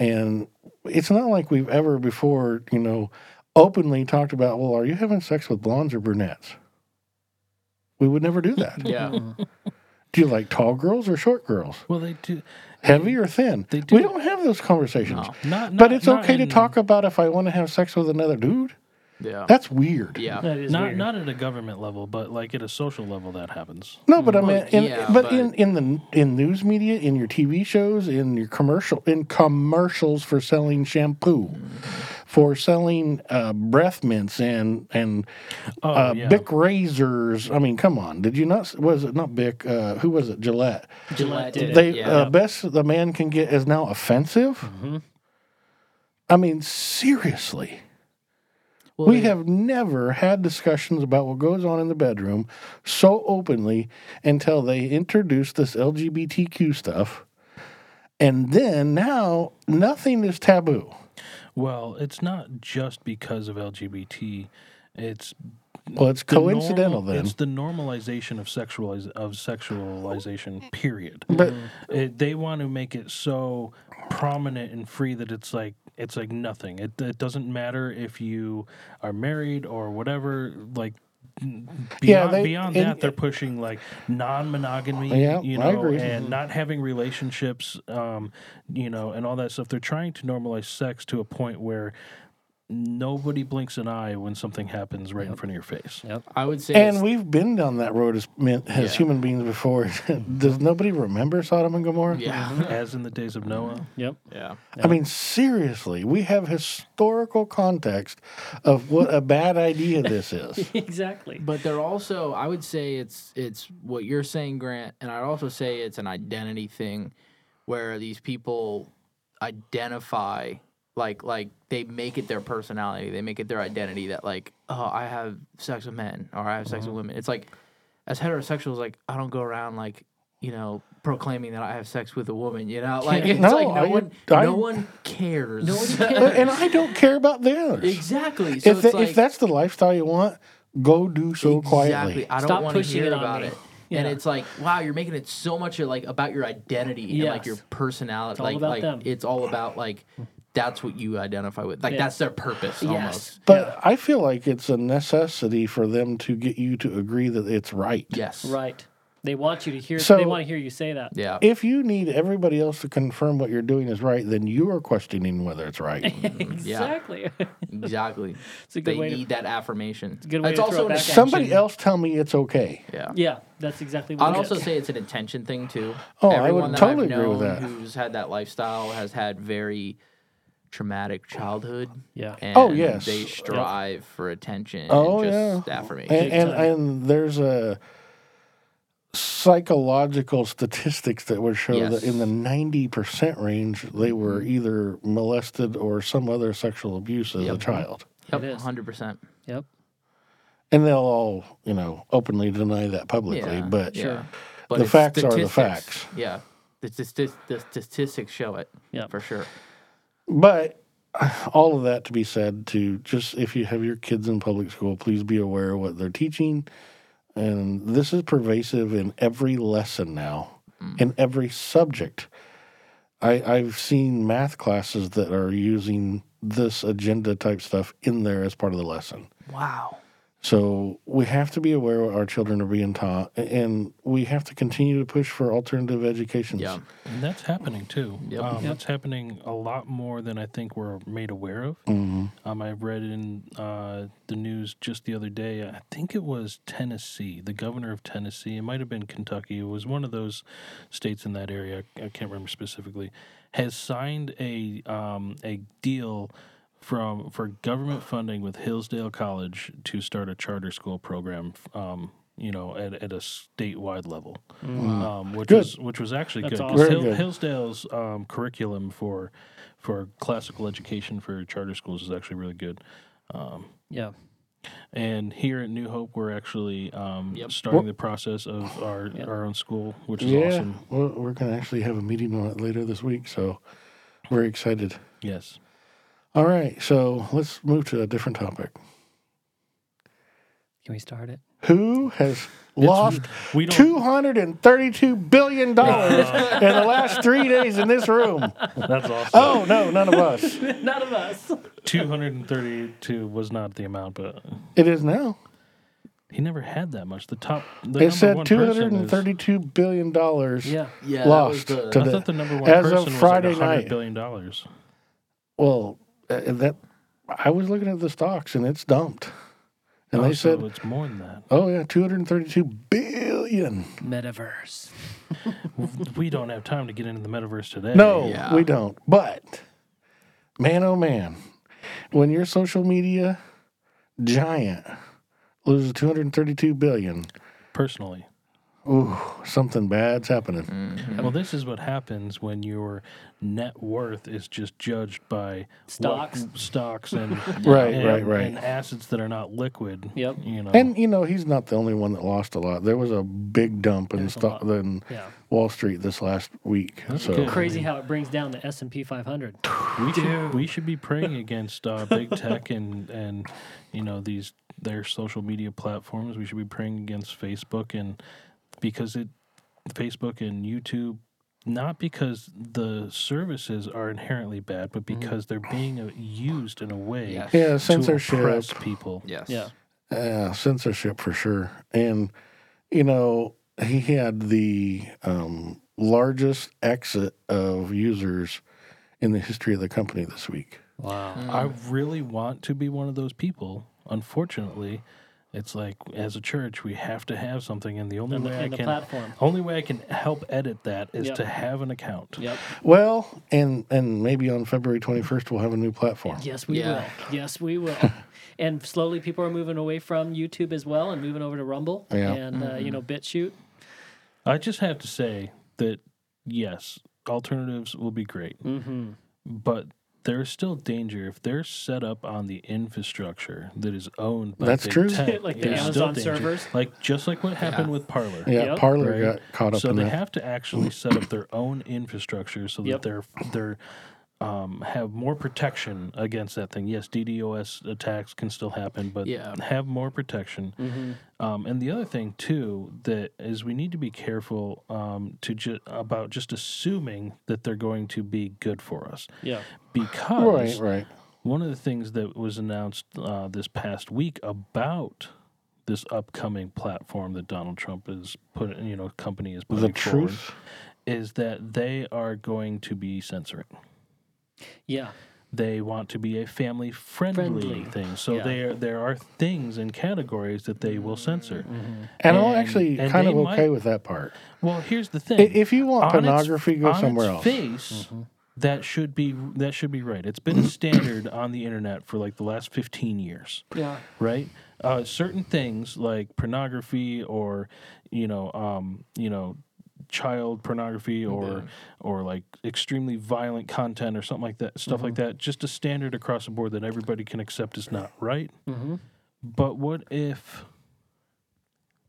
it's not like we've ever before, you know, openly talked about, well, are you having sex with blondes or brunettes? We would never do that. Yeah. Do you like tall girls or short girls? Well, they do. Heavy or thin? They do. We don't have those conversations. No. But it's okay to talk about if I want to have sex with another dude. Yeah. That's weird. Yeah. That is weird. Not at a government level, but like at a social level that happens. No, but I mean in news media, in your TV shows, in your commercials for selling shampoo, for selling breath mints and Bic razors. I mean, come on. Did you not was it not Bic, who was it? Gillette. Gillette did it. Yeah. Best the man can get is now offensive? Mm-hmm. I mean, seriously. Well, we have never had discussions about what goes on in the bedroom so openly until they introduced this LGBTQ stuff. And then now nothing is taboo. Well, it's not just because of LGBT. It's coincidental then. It's the normalization of sexualization, period. But they want to make it so prominent and free that it's like nothing. It doesn't matter if you are married or whatever. Like beyond that, they're pushing like non-monogamy, and not having relationships, and all that stuff. They're trying to normalize sex to a point where nobody blinks an eye when something happens right in front of your face. Yep. I would say, and we've been down that road as human beings before. Does nobody remember Sodom and Gomorrah? Yeah, as in the days of Noah. Yep. Yeah. I mean, seriously, we have historical context of what a bad idea this is. Exactly. But they're also, I would say, it's what you're saying, Grant, and I'd also say it's an identity thing, where these people identify. Like they make it their personality. They make it their identity that, like, oh, I have sex with men or I have sex with women. It's like, as heterosexuals, like, I don't go around, like, you know, proclaiming that I have sex with a woman, you know? Like, it's no one cares. No one cares. And I don't care about theirs. Exactly. So if that's the lifestyle you want, go do so quietly. I don't want to hear about it. Yeah. And it's like, wow, you're making it so much, like, about your identity and, like, your personality. It's all about them. It's all about, like... That's what you identify with. Like, that's their purpose almost. But I feel like it's a necessity for them to get you to agree that it's right. Yes. Right. They want you to hear they want to hear you say that. Yeah. If you need everybody else to confirm what you're doing is right, then you are questioning whether it's right. Exactly. Yeah. Exactly. It's a good way to need that affirmation. It's a good way to throw it back. Somebody else tell me it's okay. Yeah. Yeah. That's exactly what I'd also say it's an intention thing too. Oh, everyone I would totally agree with that. Who's had that lifestyle has had very traumatic childhood. Yeah. And they strive for attention and just affirmation. And there's a psychological statistics that would show that in the 90% range, they were either molested or some other sexual abuse as a child. Yep, 100%. Yep. And they'll all, you know, openly deny that publicly, but the facts are the facts. Yeah. The statistics show it. Yeah. For sure. But all of that to be said, to just if you have your kids in public school, please be aware of what they're teaching. And this is pervasive in every lesson now, in every subject. I've seen math classes that are using this agenda type stuff in there as part of the lesson. Wow. So we have to be aware of what our children are being taught, and we have to continue to push for alternative educations. Yeah, and that's happening too. Yep. That's happening a lot more than I think we're made aware of. Mm-hmm. I read in the news just the other day, I think it was Tennessee, the governor of Tennessee, it might have been Kentucky, it was one of those states in that area, I can't remember specifically, has signed a deal for government funding with Hillsdale College to start a charter school program, at a statewide level, which was actually good. Awesome. Hillsdale's curriculum for classical education for charter schools is actually really good. And here at New Hope, we're actually starting the process of our own school, which is awesome. Well, we're going to actually have a meeting on it later this week, so we're excited. Yes. All right, so let's move to a different topic. Can we start it? Who has lost $232 billion in the last 3 days in this room? That's awesome. Oh, no, none of us. None of us. 232 was not the amount, but... It is now. He never had that much. The top... The it said $232 billion lost today. I thought the number one person was like $100 billion. Well, I was looking at the stocks, and it's dumped. And they said it's more than that. Oh yeah, 232 billion. Metaverse. We don't have time to get into the metaverse today. No, we don't. But man, oh man, when your social media giant loses 232 billion, personally, ooh, something bad's happening. Mm-hmm. Well, this is what happens when your net worth is just judged by stocks and and assets that are not liquid. Yep. You know. And you know, he's not the only one that lost a lot. There was a big dump in Wall Street this last week. That's crazy how it brings down the S&P 500. We should be praying against big tech and you know their social media platforms. We should be praying against Facebook because Facebook and YouTube, not because the services are inherently bad, but because they're being used in a way censorship. Oppress people. Yes. Yeah. Censorship for sure. And, you know, he had the largest exit of users in the history of the company this week. Wow. Mm. I really want to be one of those people, unfortunately. It's like, as a church, we have to have something, and the only way I can help edit that is to have an account. Yep. Well, and maybe on February 21st, we'll have a new platform. Yes, we will. Yes, we will. And slowly, people are moving away from YouTube as well and moving over to Rumble and, BitChute. I just have to say that, yes, alternatives will be great, but... There's still danger if they're set up on the infrastructure that is owned by big tech. Like the Amazon servers. Like just like what happened with Parler. Yeah, Parler got caught up in that. So they have to actually set up their own infrastructure so that they're have more protection against that thing. Yes, DDoS attacks can still happen, but have more protection. Mm-hmm. And the other thing too that is we need to be careful about just assuming that they're going to be good for us. Yeah, because one of the things that was announced this past week about this upcoming platform that Donald Trump is putting forward is that they are going to be censoring. Yeah, they want to be a family-friendly thing. So there are things and categories that they will censor. Mm-hmm. And I'm actually kind of okay with that part. Well, here's the thing: if you want pornography, go somewhere else. That should be right. It's been a standard on the internet for like the last 15 years. Yeah. Right. Certain things like pornography or child pornography or like extremely violent content or something like that, stuff like that, just a standard across the board that everybody can accept is not right. Mm-hmm. But what if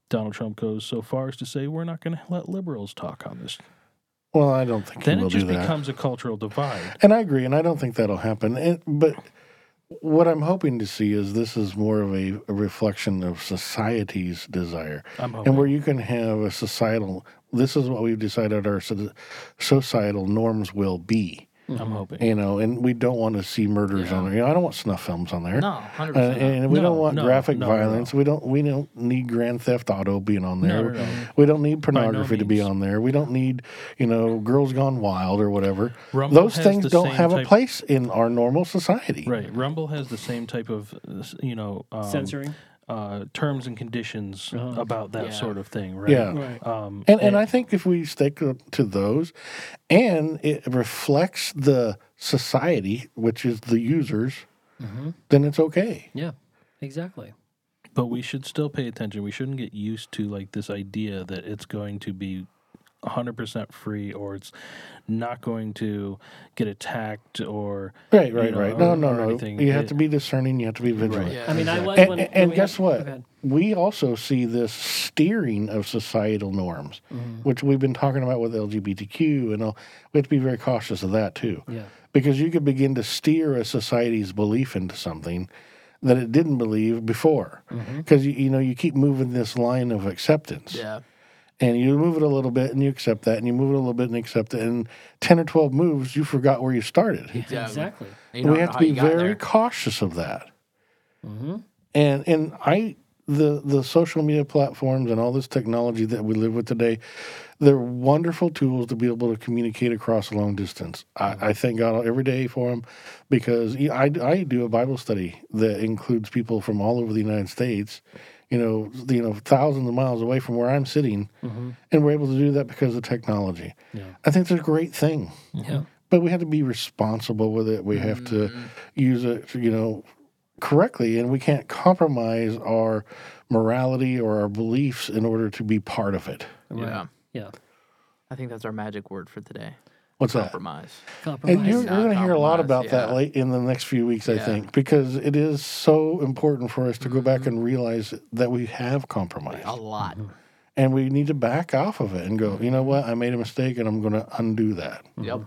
Donald Trump goes so far as to say, we're not going to let liberals talk on this? Well, I don't think he will do that. Then it just becomes a cultural divide. And I agree, and I don't think that'll happen. But what I'm hoping to see is this is more of a reflection of society's desire. And where you can have a societal... This is what we've decided our societal norms will be. I'm hoping. You know, and we don't want to see murders on there. You know, I don't want snuff films on there. No, 100%. And we don't want graphic violence. No. We don't need Grand Theft Auto being on there. No. We don't need pornography to be on there. We don't need, Girls Gone Wild or whatever. Rumble Those things don't have a place in our normal society. Right. Rumble has the same type of, censoring. Terms and conditions about that sort of thing, right? Yeah. Right. And I think if we stick to those, and it reflects the society, which is the users, then it's okay. Yeah, exactly. But we should still pay attention. We shouldn't get used to like this idea that it's going to be 100% free, or it's not going to get attacked, or right. No. You have to be discerning. You have to be vigilant. Right. Yeah. I mean, exactly. Guess what? We also see this steering of societal norms, which we've been talking about with LGBTQ and all. We have to be very cautious of that too, because you could begin to steer a society's belief into something that it didn't believe before, because you keep moving this line of acceptance. Yeah. And you move it a little bit, and you accept that, and you move it a little bit, and accept it. And 10 or 12 moves, you forgot where you started. Yeah, exactly. And we have to be very cautious of that. Mm-hmm. And the social media platforms and all this technology that we live with today, they're wonderful tools to be able to communicate across a long distance. I thank God every day for them, because I do a Bible study that includes people from all over the United States, thousands of miles away from where I'm sitting, and we're able to do that because of technology. Yeah. I think it's a great thing. Yeah. But we have to be responsible with it. We have to use it, correctly, and we can't compromise our morality or our beliefs in order to be part of it. Right. Yeah. I think that's our magic word for today. What's compromise. That? Compromise. And you're going to hear a lot about that late in the next few weeks, I think, because it is so important for us to go back and realize that we have compromised. A lot. Mm-hmm. And we need to back off of it and go, you know what, I made a mistake and I'm going to undo that. Yep.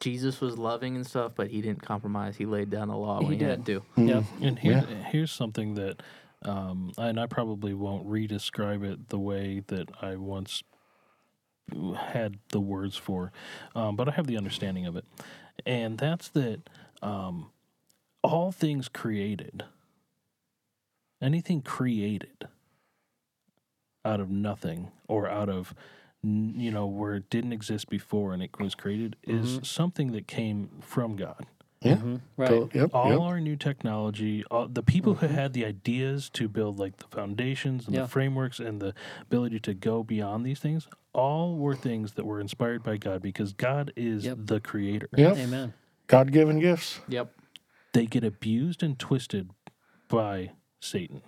Jesus was loving and stuff, but he didn't compromise. He laid down the law when he had to. Mm-hmm. Yeah. And here's something that, and I probably won't re-describe it the way that I once had the words for, but I have the understanding of it, and that's that all things created, anything created out of nothing or out of where it didn't exist before and it was created is something that came from God. Yeah, right. So, all our new technology, the people who had the ideas to build like the foundations and the frameworks and the ability to go beyond these things, all were things that were inspired by God, because God is the creator. Yep. Amen. God-given gifts. Yep. They get abused and twisted by Satan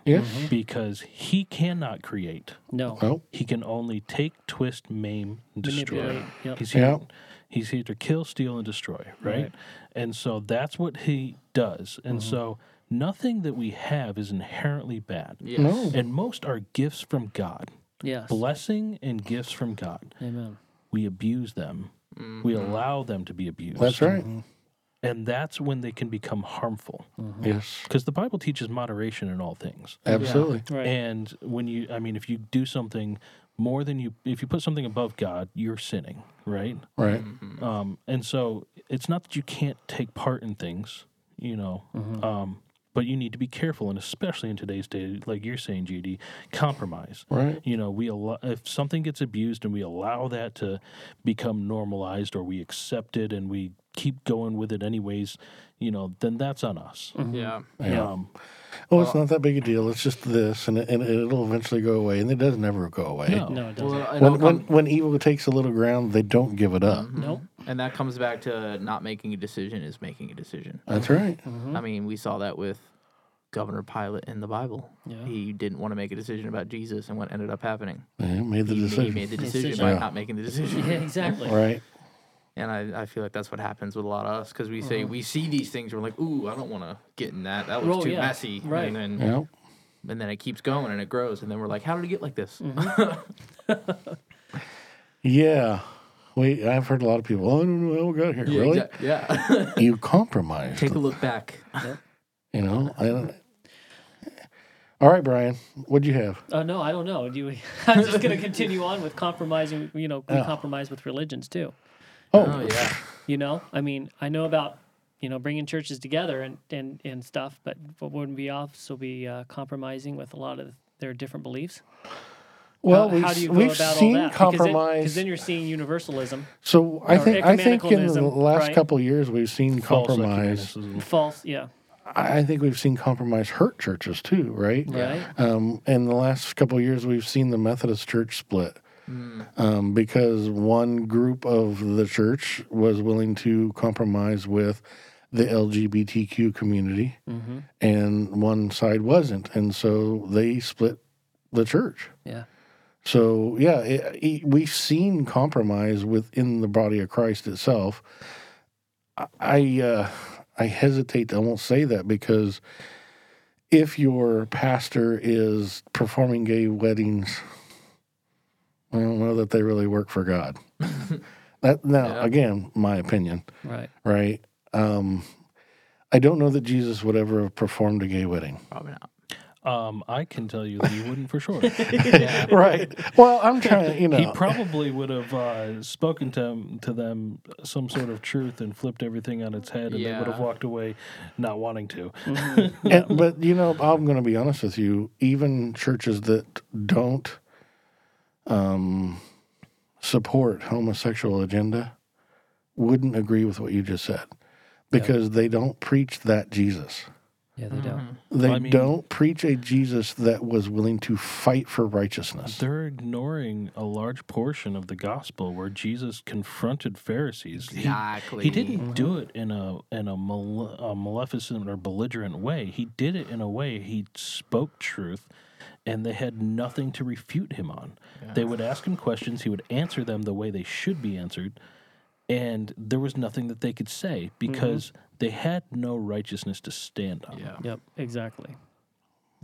because he cannot create. No. He can only take, twist, maim, and destroy. Yep. He's here to kill, steal, and destroy, right? And so that's what he does. And so nothing that we have is inherently bad. Yes. No. And most are gifts from God. Yes. Blessing and gifts from God. Amen. We abuse them. Mm-hmm. We allow them to be abused. That's right. Mm-hmm. And that's when they can become harmful. Mm-hmm. Yes. Because the Bible teaches moderation in all things. Absolutely. Yeah. Right. And when if you do something more than if you put something above God, you're sinning, right? Right. Mm-hmm. And so it's not that you can't take part in things, but you need to be careful, and especially in today's day, like you're saying, GD, compromise. Right. If something gets abused and we allow that to become normalized, or we accept it and we keep going with it anyways, then that's on us. Mm-hmm. Yeah. Well, it's not that big a deal. It's just this, and it'll eventually go away, and it does never go away. No, it doesn't. Well, when evil takes a little ground, they don't give it up. Mm-hmm. Nope. And that comes back to not making a decision is making a decision. That's right. Mm-hmm. I mean, we saw that with Governor Pilate in the Bible. Yeah. He didn't want to make a decision about Jesus, and what ended up happening? He made the decision by not making the decision. Yeah, exactly. Right. And I feel like that's what happens with a lot of us, because we say we see these things, we're like, ooh, I don't want to get in that. That looks too messy. Right. And then it keeps going and it grows. And then we're like, how did it get like this? Mm-hmm. Yeah. I've heard a lot of people, I don't know how we got here. Yeah, really? Yeah. You compromised. Take a look back. I don't. All right, Brian, what'd you have? No, I don't know. I'm just going to continue on with compromising. We compromise with religions too. Oh, yeah. I know about, bringing churches together and stuff, but wouldn't we also be compromising with a lot of their different beliefs? Well, we've seen all that? Compromise. Because then you're seeing universalism. So I think in the last couple of years we've seen compromise. False, yeah. I think we've seen compromise hurt churches too, right? Right. In the last couple of years we've seen the Methodist Church split. Because one group of the church was willing to compromise with the LGBTQ community, and one side wasn't, and so they split the church. Yeah, So, yeah, we've seen compromise within the body of Christ itself. I hesitate. I won't say that because if your pastor is performing gay weddings, I don't know that they really work for God. Again, my opinion. Right? I don't know that Jesus would ever have performed a gay wedding. Probably not. I can tell you that he wouldn't for sure. Right. Well, I'm trying to, He probably would have spoken to them some sort of truth and flipped everything on its head, and they would have walked away not wanting to. But, I'm going to be honest with you. Even churches that don't support homosexual agenda wouldn't agree with what you just said because they don't preach that Jesus. Yeah, they don't. They don't preach a Jesus that was willing to fight for righteousness. They're ignoring a large portion of the gospel where Jesus confronted Pharisees. Exactly. He didn't do it in a maleficent or belligerent way. He did it in a way he spoke truth, and they had nothing to refute him on. Yeah. They would ask him questions. He would answer them the way they should be answered, and there was nothing that they could say because— They had no righteousness to stand on. Yeah. Yep. Exactly.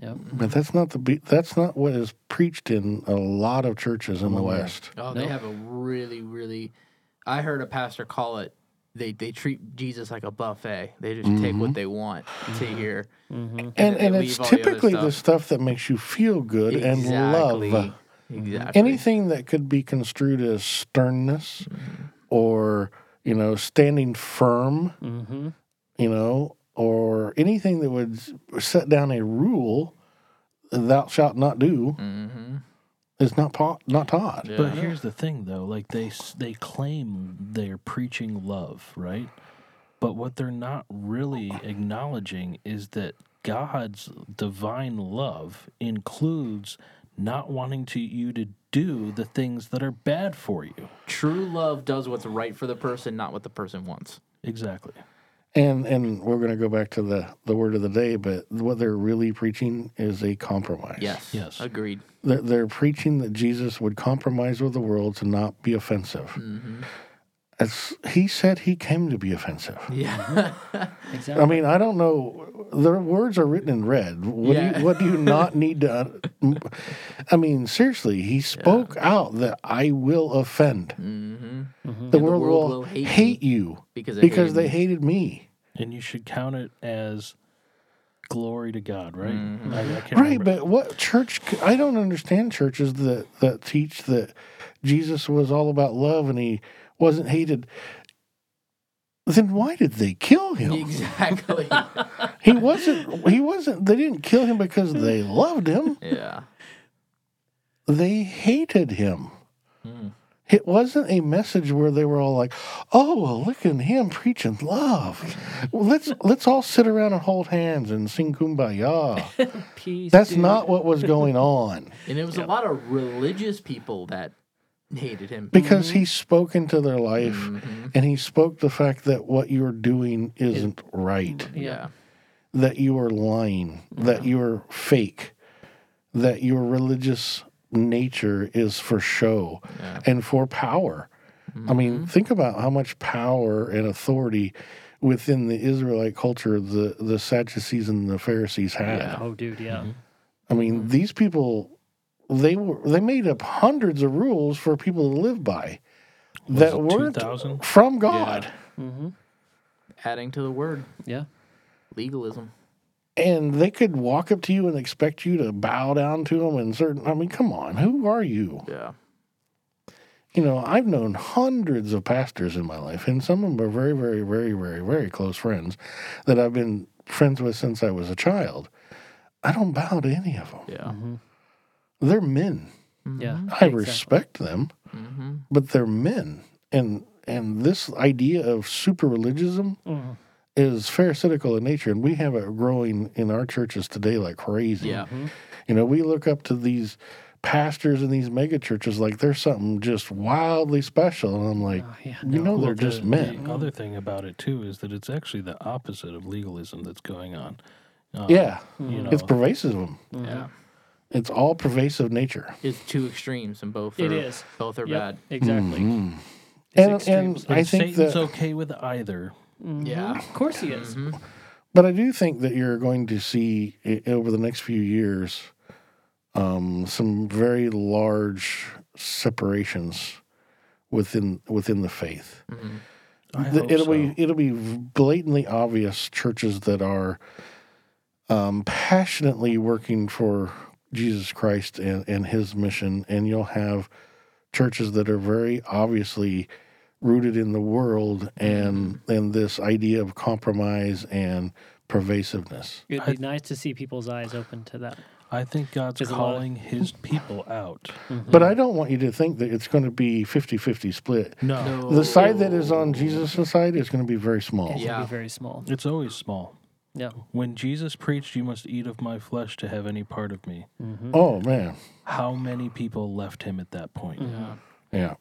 Yep. But that's not what is preached in a lot of churches in the West. Oh, they have a really, really. I heard a pastor call it. They treat Jesus like a buffet. They just take what they want to hear. Mm-hmm. And it's typically the stuff that makes you feel good and love. Exactly. Anything that could be construed as sternness or standing firm. Mm-hmm. Or anything that would set down a rule, thou shalt not do, is not taught. Yeah. But here's the thing, though. Like, they claim they're preaching love, right? But what they're not really acknowledging is that God's divine love includes not wanting you to do the things that are bad for you. True love does what's right for the person, not what the person wants. Exactly. And we're going to go back to the word of the day, but what they're really preaching is a compromise. Yes. Agreed. They're preaching that Jesus would compromise with the world to not be offensive. Mm-hmm. As he said he came to be offensive. Yeah. Exactly. I mean, I don't know. Their words are written in red. What do you not need to... I mean, seriously, he spoke out that I will offend. Mm-hmm. Mm-hmm. The world will hate you because they hated me. And you should count it as glory to God, right? Mm-hmm. I can't remember. But what church... I don't understand churches that teach that Jesus was all about love and he... wasn't hated, then why did they kill him? Exactly. They didn't kill him because they loved him. Yeah. They hated him. Mm. It wasn't a message where they were all like, oh, well, look at him preaching love. Well, let's all sit around and hold hands and sing Kumbaya. Peace, that's dude. Not what was going on. And it was a lot of religious people that hated him. Because he spoke into their life, and he spoke the fact that what you're doing isn't right. Yeah. That you are lying, that you are fake, that your religious nature is for show and for power. Mm-hmm. I mean, think about how much power and authority within the Israelite culture the Sadducees and the Pharisees had. Yeah. Oh, dude, yeah. Mm-hmm. I mean, these people... They made up hundreds of rules for people to live by that weren't 2,000? From God. Yeah. Mm-hmm. Adding to the word. Yeah. Legalism. And they could walk up to you and expect you to bow down to them and certain... I mean, come on. Who are you? Yeah. I've known hundreds of pastors in my life, and some of them are very, very, very, very, very close friends that I've been friends with since I was a child. I don't bow to any of them. Yeah. Mm-hmm. They're men. Yeah, I respect them, but they're men. And this idea of super religionism is pharisaical in nature, and we have it growing in our churches today like crazy. Yeah. Mm-hmm. We look up to these pastors in these mega churches like they're something just wildly special, and I'm like, they're just men. The other thing about it, too, is that it's actually the opposite of legalism that's going on. It's pervasive. Yeah. It's all pervasive nature. It's two extremes, and both it are, is. Both are bad. Exactly. Mm-hmm. And I think Satan's that, okay with either. Mm-hmm. Yeah. Of course he is. Mm-hmm. But I do think that you're going to see, over the next few years, some very large separations within the faith. Mm-hmm. It'll be blatantly obvious churches that are passionately working for Jesus Christ and his mission, and you'll have churches that are very obviously rooted in the world and this idea of compromise and pervasiveness. It'd be nice to see people's eyes open to that. I think God's calling his people out. Mm-hmm. But I don't want you to think that it's going to be 50-50 split. No. The side that is on Jesus' side is going to be very small. It's going to be very small. It's always small. Yeah. When Jesus preached, "You must eat of my flesh to have any part of me." Mm-hmm. Oh, man. How many people left him at that point? Mm-hmm. Yeah.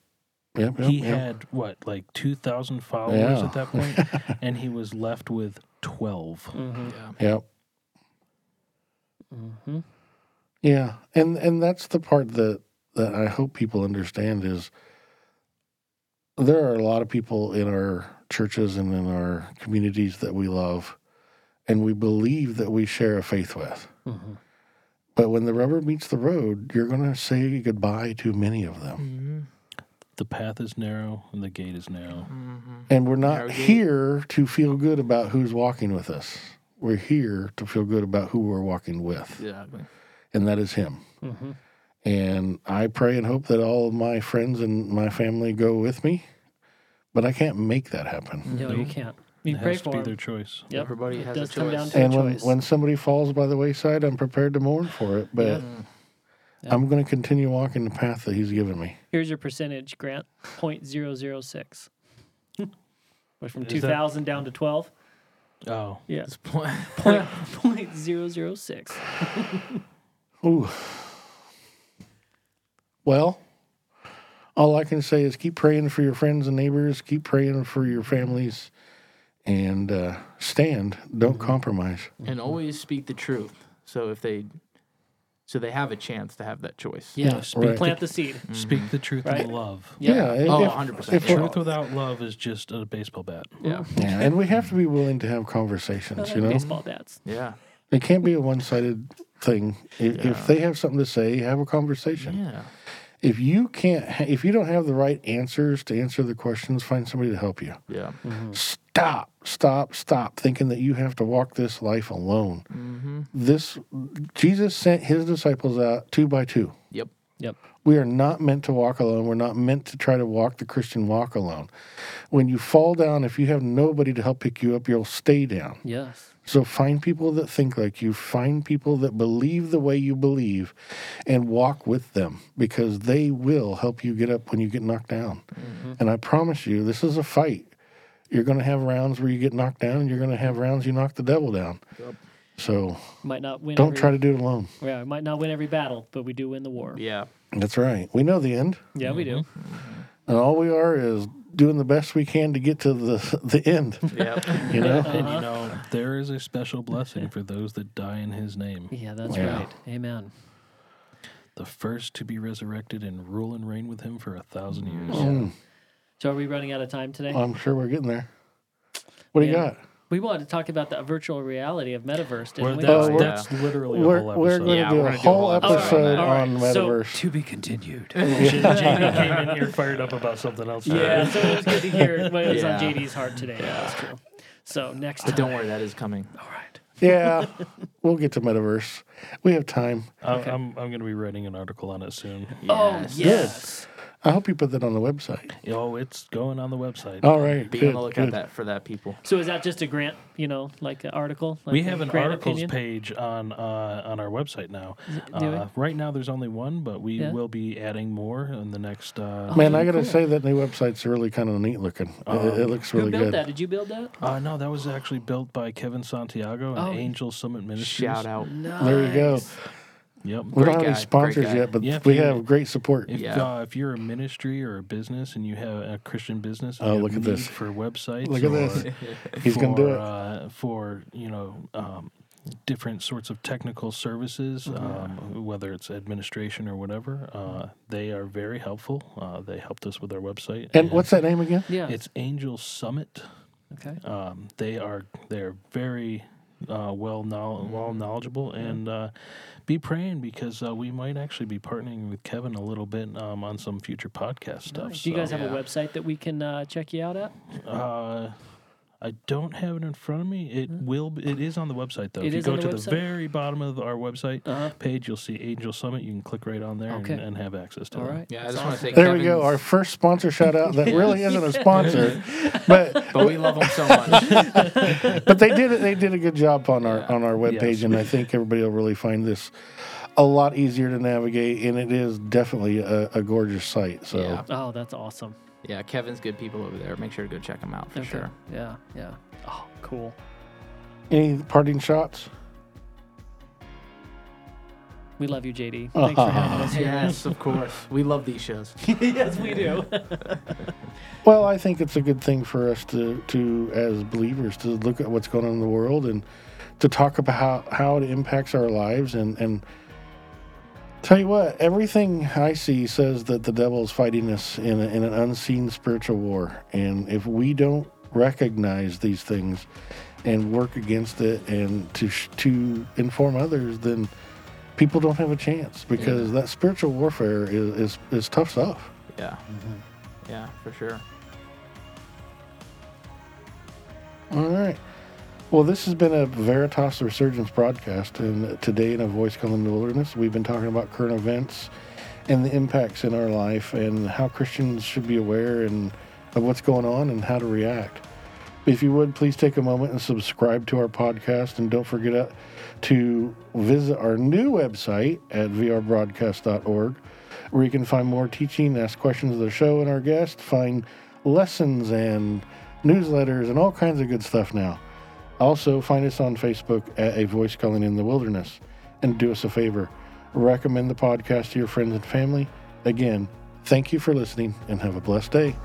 Yep, he had, like 2,000 followers at that point? And he was left with 12. Mm-hmm. Yeah. Yep. Mm-hmm. Yeah, and that's the part that I hope people understand is there are a lot of people in our churches and in our communities that we love and we believe that we share a faith with. Mm-hmm. But when the rubber meets the road, you're going to say goodbye to many of them. Mm-hmm. The path is narrow and the gate is narrow. Mm-hmm. And we're not here to feel good about who's walking with us. We're here to feel good about who we're walking with. Yeah. And that is him. Mm-hmm. And I pray and hope that all of my friends and my family go with me, but I can't make that happen. No, you can't. You pray for them. It has to be their choice. Yep. Everybody has a choice. And when somebody falls by the wayside, I'm prepared to mourn for it, but I'm going to continue walking the path that he's given me. Here's your percentage, Grant, 0.006. From 2,000 down to 12. Oh. Yeah. It's 0.006. Ooh. Well, all I can say is keep praying for your friends and neighbors. Keep praying for your families. And stand. Don't compromise. And always speak the truth. So if they... So they have a chance to have that choice. Yeah, plant the seed. Mm-hmm. Speak the truth with love. Yeah. Oh, 100%. If truth without love is just a baseball bat. Yeah. Yeah, and we have to be willing to have conversations, you know? Baseball bats. Yeah. It can't be a one-sided thing. If they have something to say, have a conversation. Yeah. If you don't have the right answers to answer the questions, find somebody to help you. Yeah. Mm-hmm. Stop thinking that you have to walk this life alone. Mm-hmm. Jesus sent his disciples out 2 by 2. Yep. We are not meant to walk alone. We're not meant to try to walk the Christian walk alone. When you fall down, if you have nobody to help pick you up, you'll stay down. Yes. So find people that think like you. Find people that believe the way you believe and walk with them because they will help you get up when you get knocked down. Mm-hmm. And I promise you, this is a fight. You're going to have rounds where you get knocked down, and you're going to have rounds you knock the devil down. Yep. So might not win don't try to do it alone. Yeah, we might not win every battle, but we do win the war. Yeah. That's right. We know the end. Yeah, we do. And all we are is doing the best we can to get to the end. Yeah. You know? And you know, there is a special blessing for those that die in his name. Yeah, that's right. Amen. The first to be resurrected and rule and reign with him for 1,000 years. Mm. So are we running out of time today? I'm sure we're getting there. What do you got? We wanted to talk about the virtual reality of Metaverse, didn't we? That's literally a whole episode. We're going to do a whole episode on Metaverse. So, to be continued. JD came in here fired up about something else. Yeah, so it was good to hear what was on JD's heart today. Yeah. That's true. So next time. But don't worry, that is coming. All right. Yeah, we'll get to Metaverse. We have time. Okay. I'm going to be writing an article on it soon. Yes. Oh, yes. Good. I hope you put that on the website. Oh, it's going on the website. All right. Be on the lookout for that, people. So is that just a Grant, like an article? Like we have an articles page on our website now. Right now there's only one, but we will be adding more in the next... I got to say that new website's really kind of neat looking. It looks really good. Who built that? Did you build that? No, that was actually built by Kevin Santiago and Angel Summit Ministries. Shout out. Nice. There you go. Yep. We don't have any sponsors yet, but we have great support. If you're a ministry or a business and you have a Christian business, and look at this for websites. Look at this. He's going to do it for different sorts of technical services, whether it's administration or whatever. They are very helpful. They helped us with our website. And what's that name again? Yeah, it's Angel Summit. Okay. They are very knowledgeable, and be praying because we might actually be partnering with Kevin a little bit on some future podcast stuff. Nice. So, do you guys have a website that we can check you out at? I don't have it in front of me. It is on the website, though. If you go to the very bottom of our website page, you'll see Angel Summit. You can click right on there and have access to it. All right. Yeah, I just want to thank Kevin's. We go. Our first sponsor shout-out that really isn't a sponsor. But we love them so much. But they did a good job on our webpage, and I think everybody will really find this a lot easier to navigate, and it is definitely a gorgeous site. So. Yeah. Oh, that's awesome. Yeah, Kevin's good people over there. Make sure to go check them out for sure. Yeah, yeah. Oh, cool. Any parting shots? We love you, JD. Thanks for having us here. Yes, of course. We love these shows. Yes, we do. Well, I think it's a good thing for us to, as believers, to look at what's going on in the world and to talk about how it impacts our lives and tell you what, everything I see says that the devil is fighting us in an unseen spiritual war. And if we don't recognize these things and work against it and to inform others, then people don't have a chance because that spiritual warfare is tough stuff. Yeah. Mm-hmm. Yeah, for sure. All right. Well, this has been a Veritas Resurgence broadcast, and today in A Voice Calling the Wilderness, we've been talking about current events and the impacts in our life and how Christians should be aware of what's going on and how to react. If you would, please take a moment and subscribe to our podcast, and don't forget to visit our new website at vrbroadcast.org, where you can find more teaching, ask questions of the show and our guests, find lessons and newsletters and all kinds of good stuff now. Also, find us on Facebook at A Voice Calling in the Wilderness. And do us a favor, recommend the podcast to your friends and family. Again, thank you for listening and have a blessed day.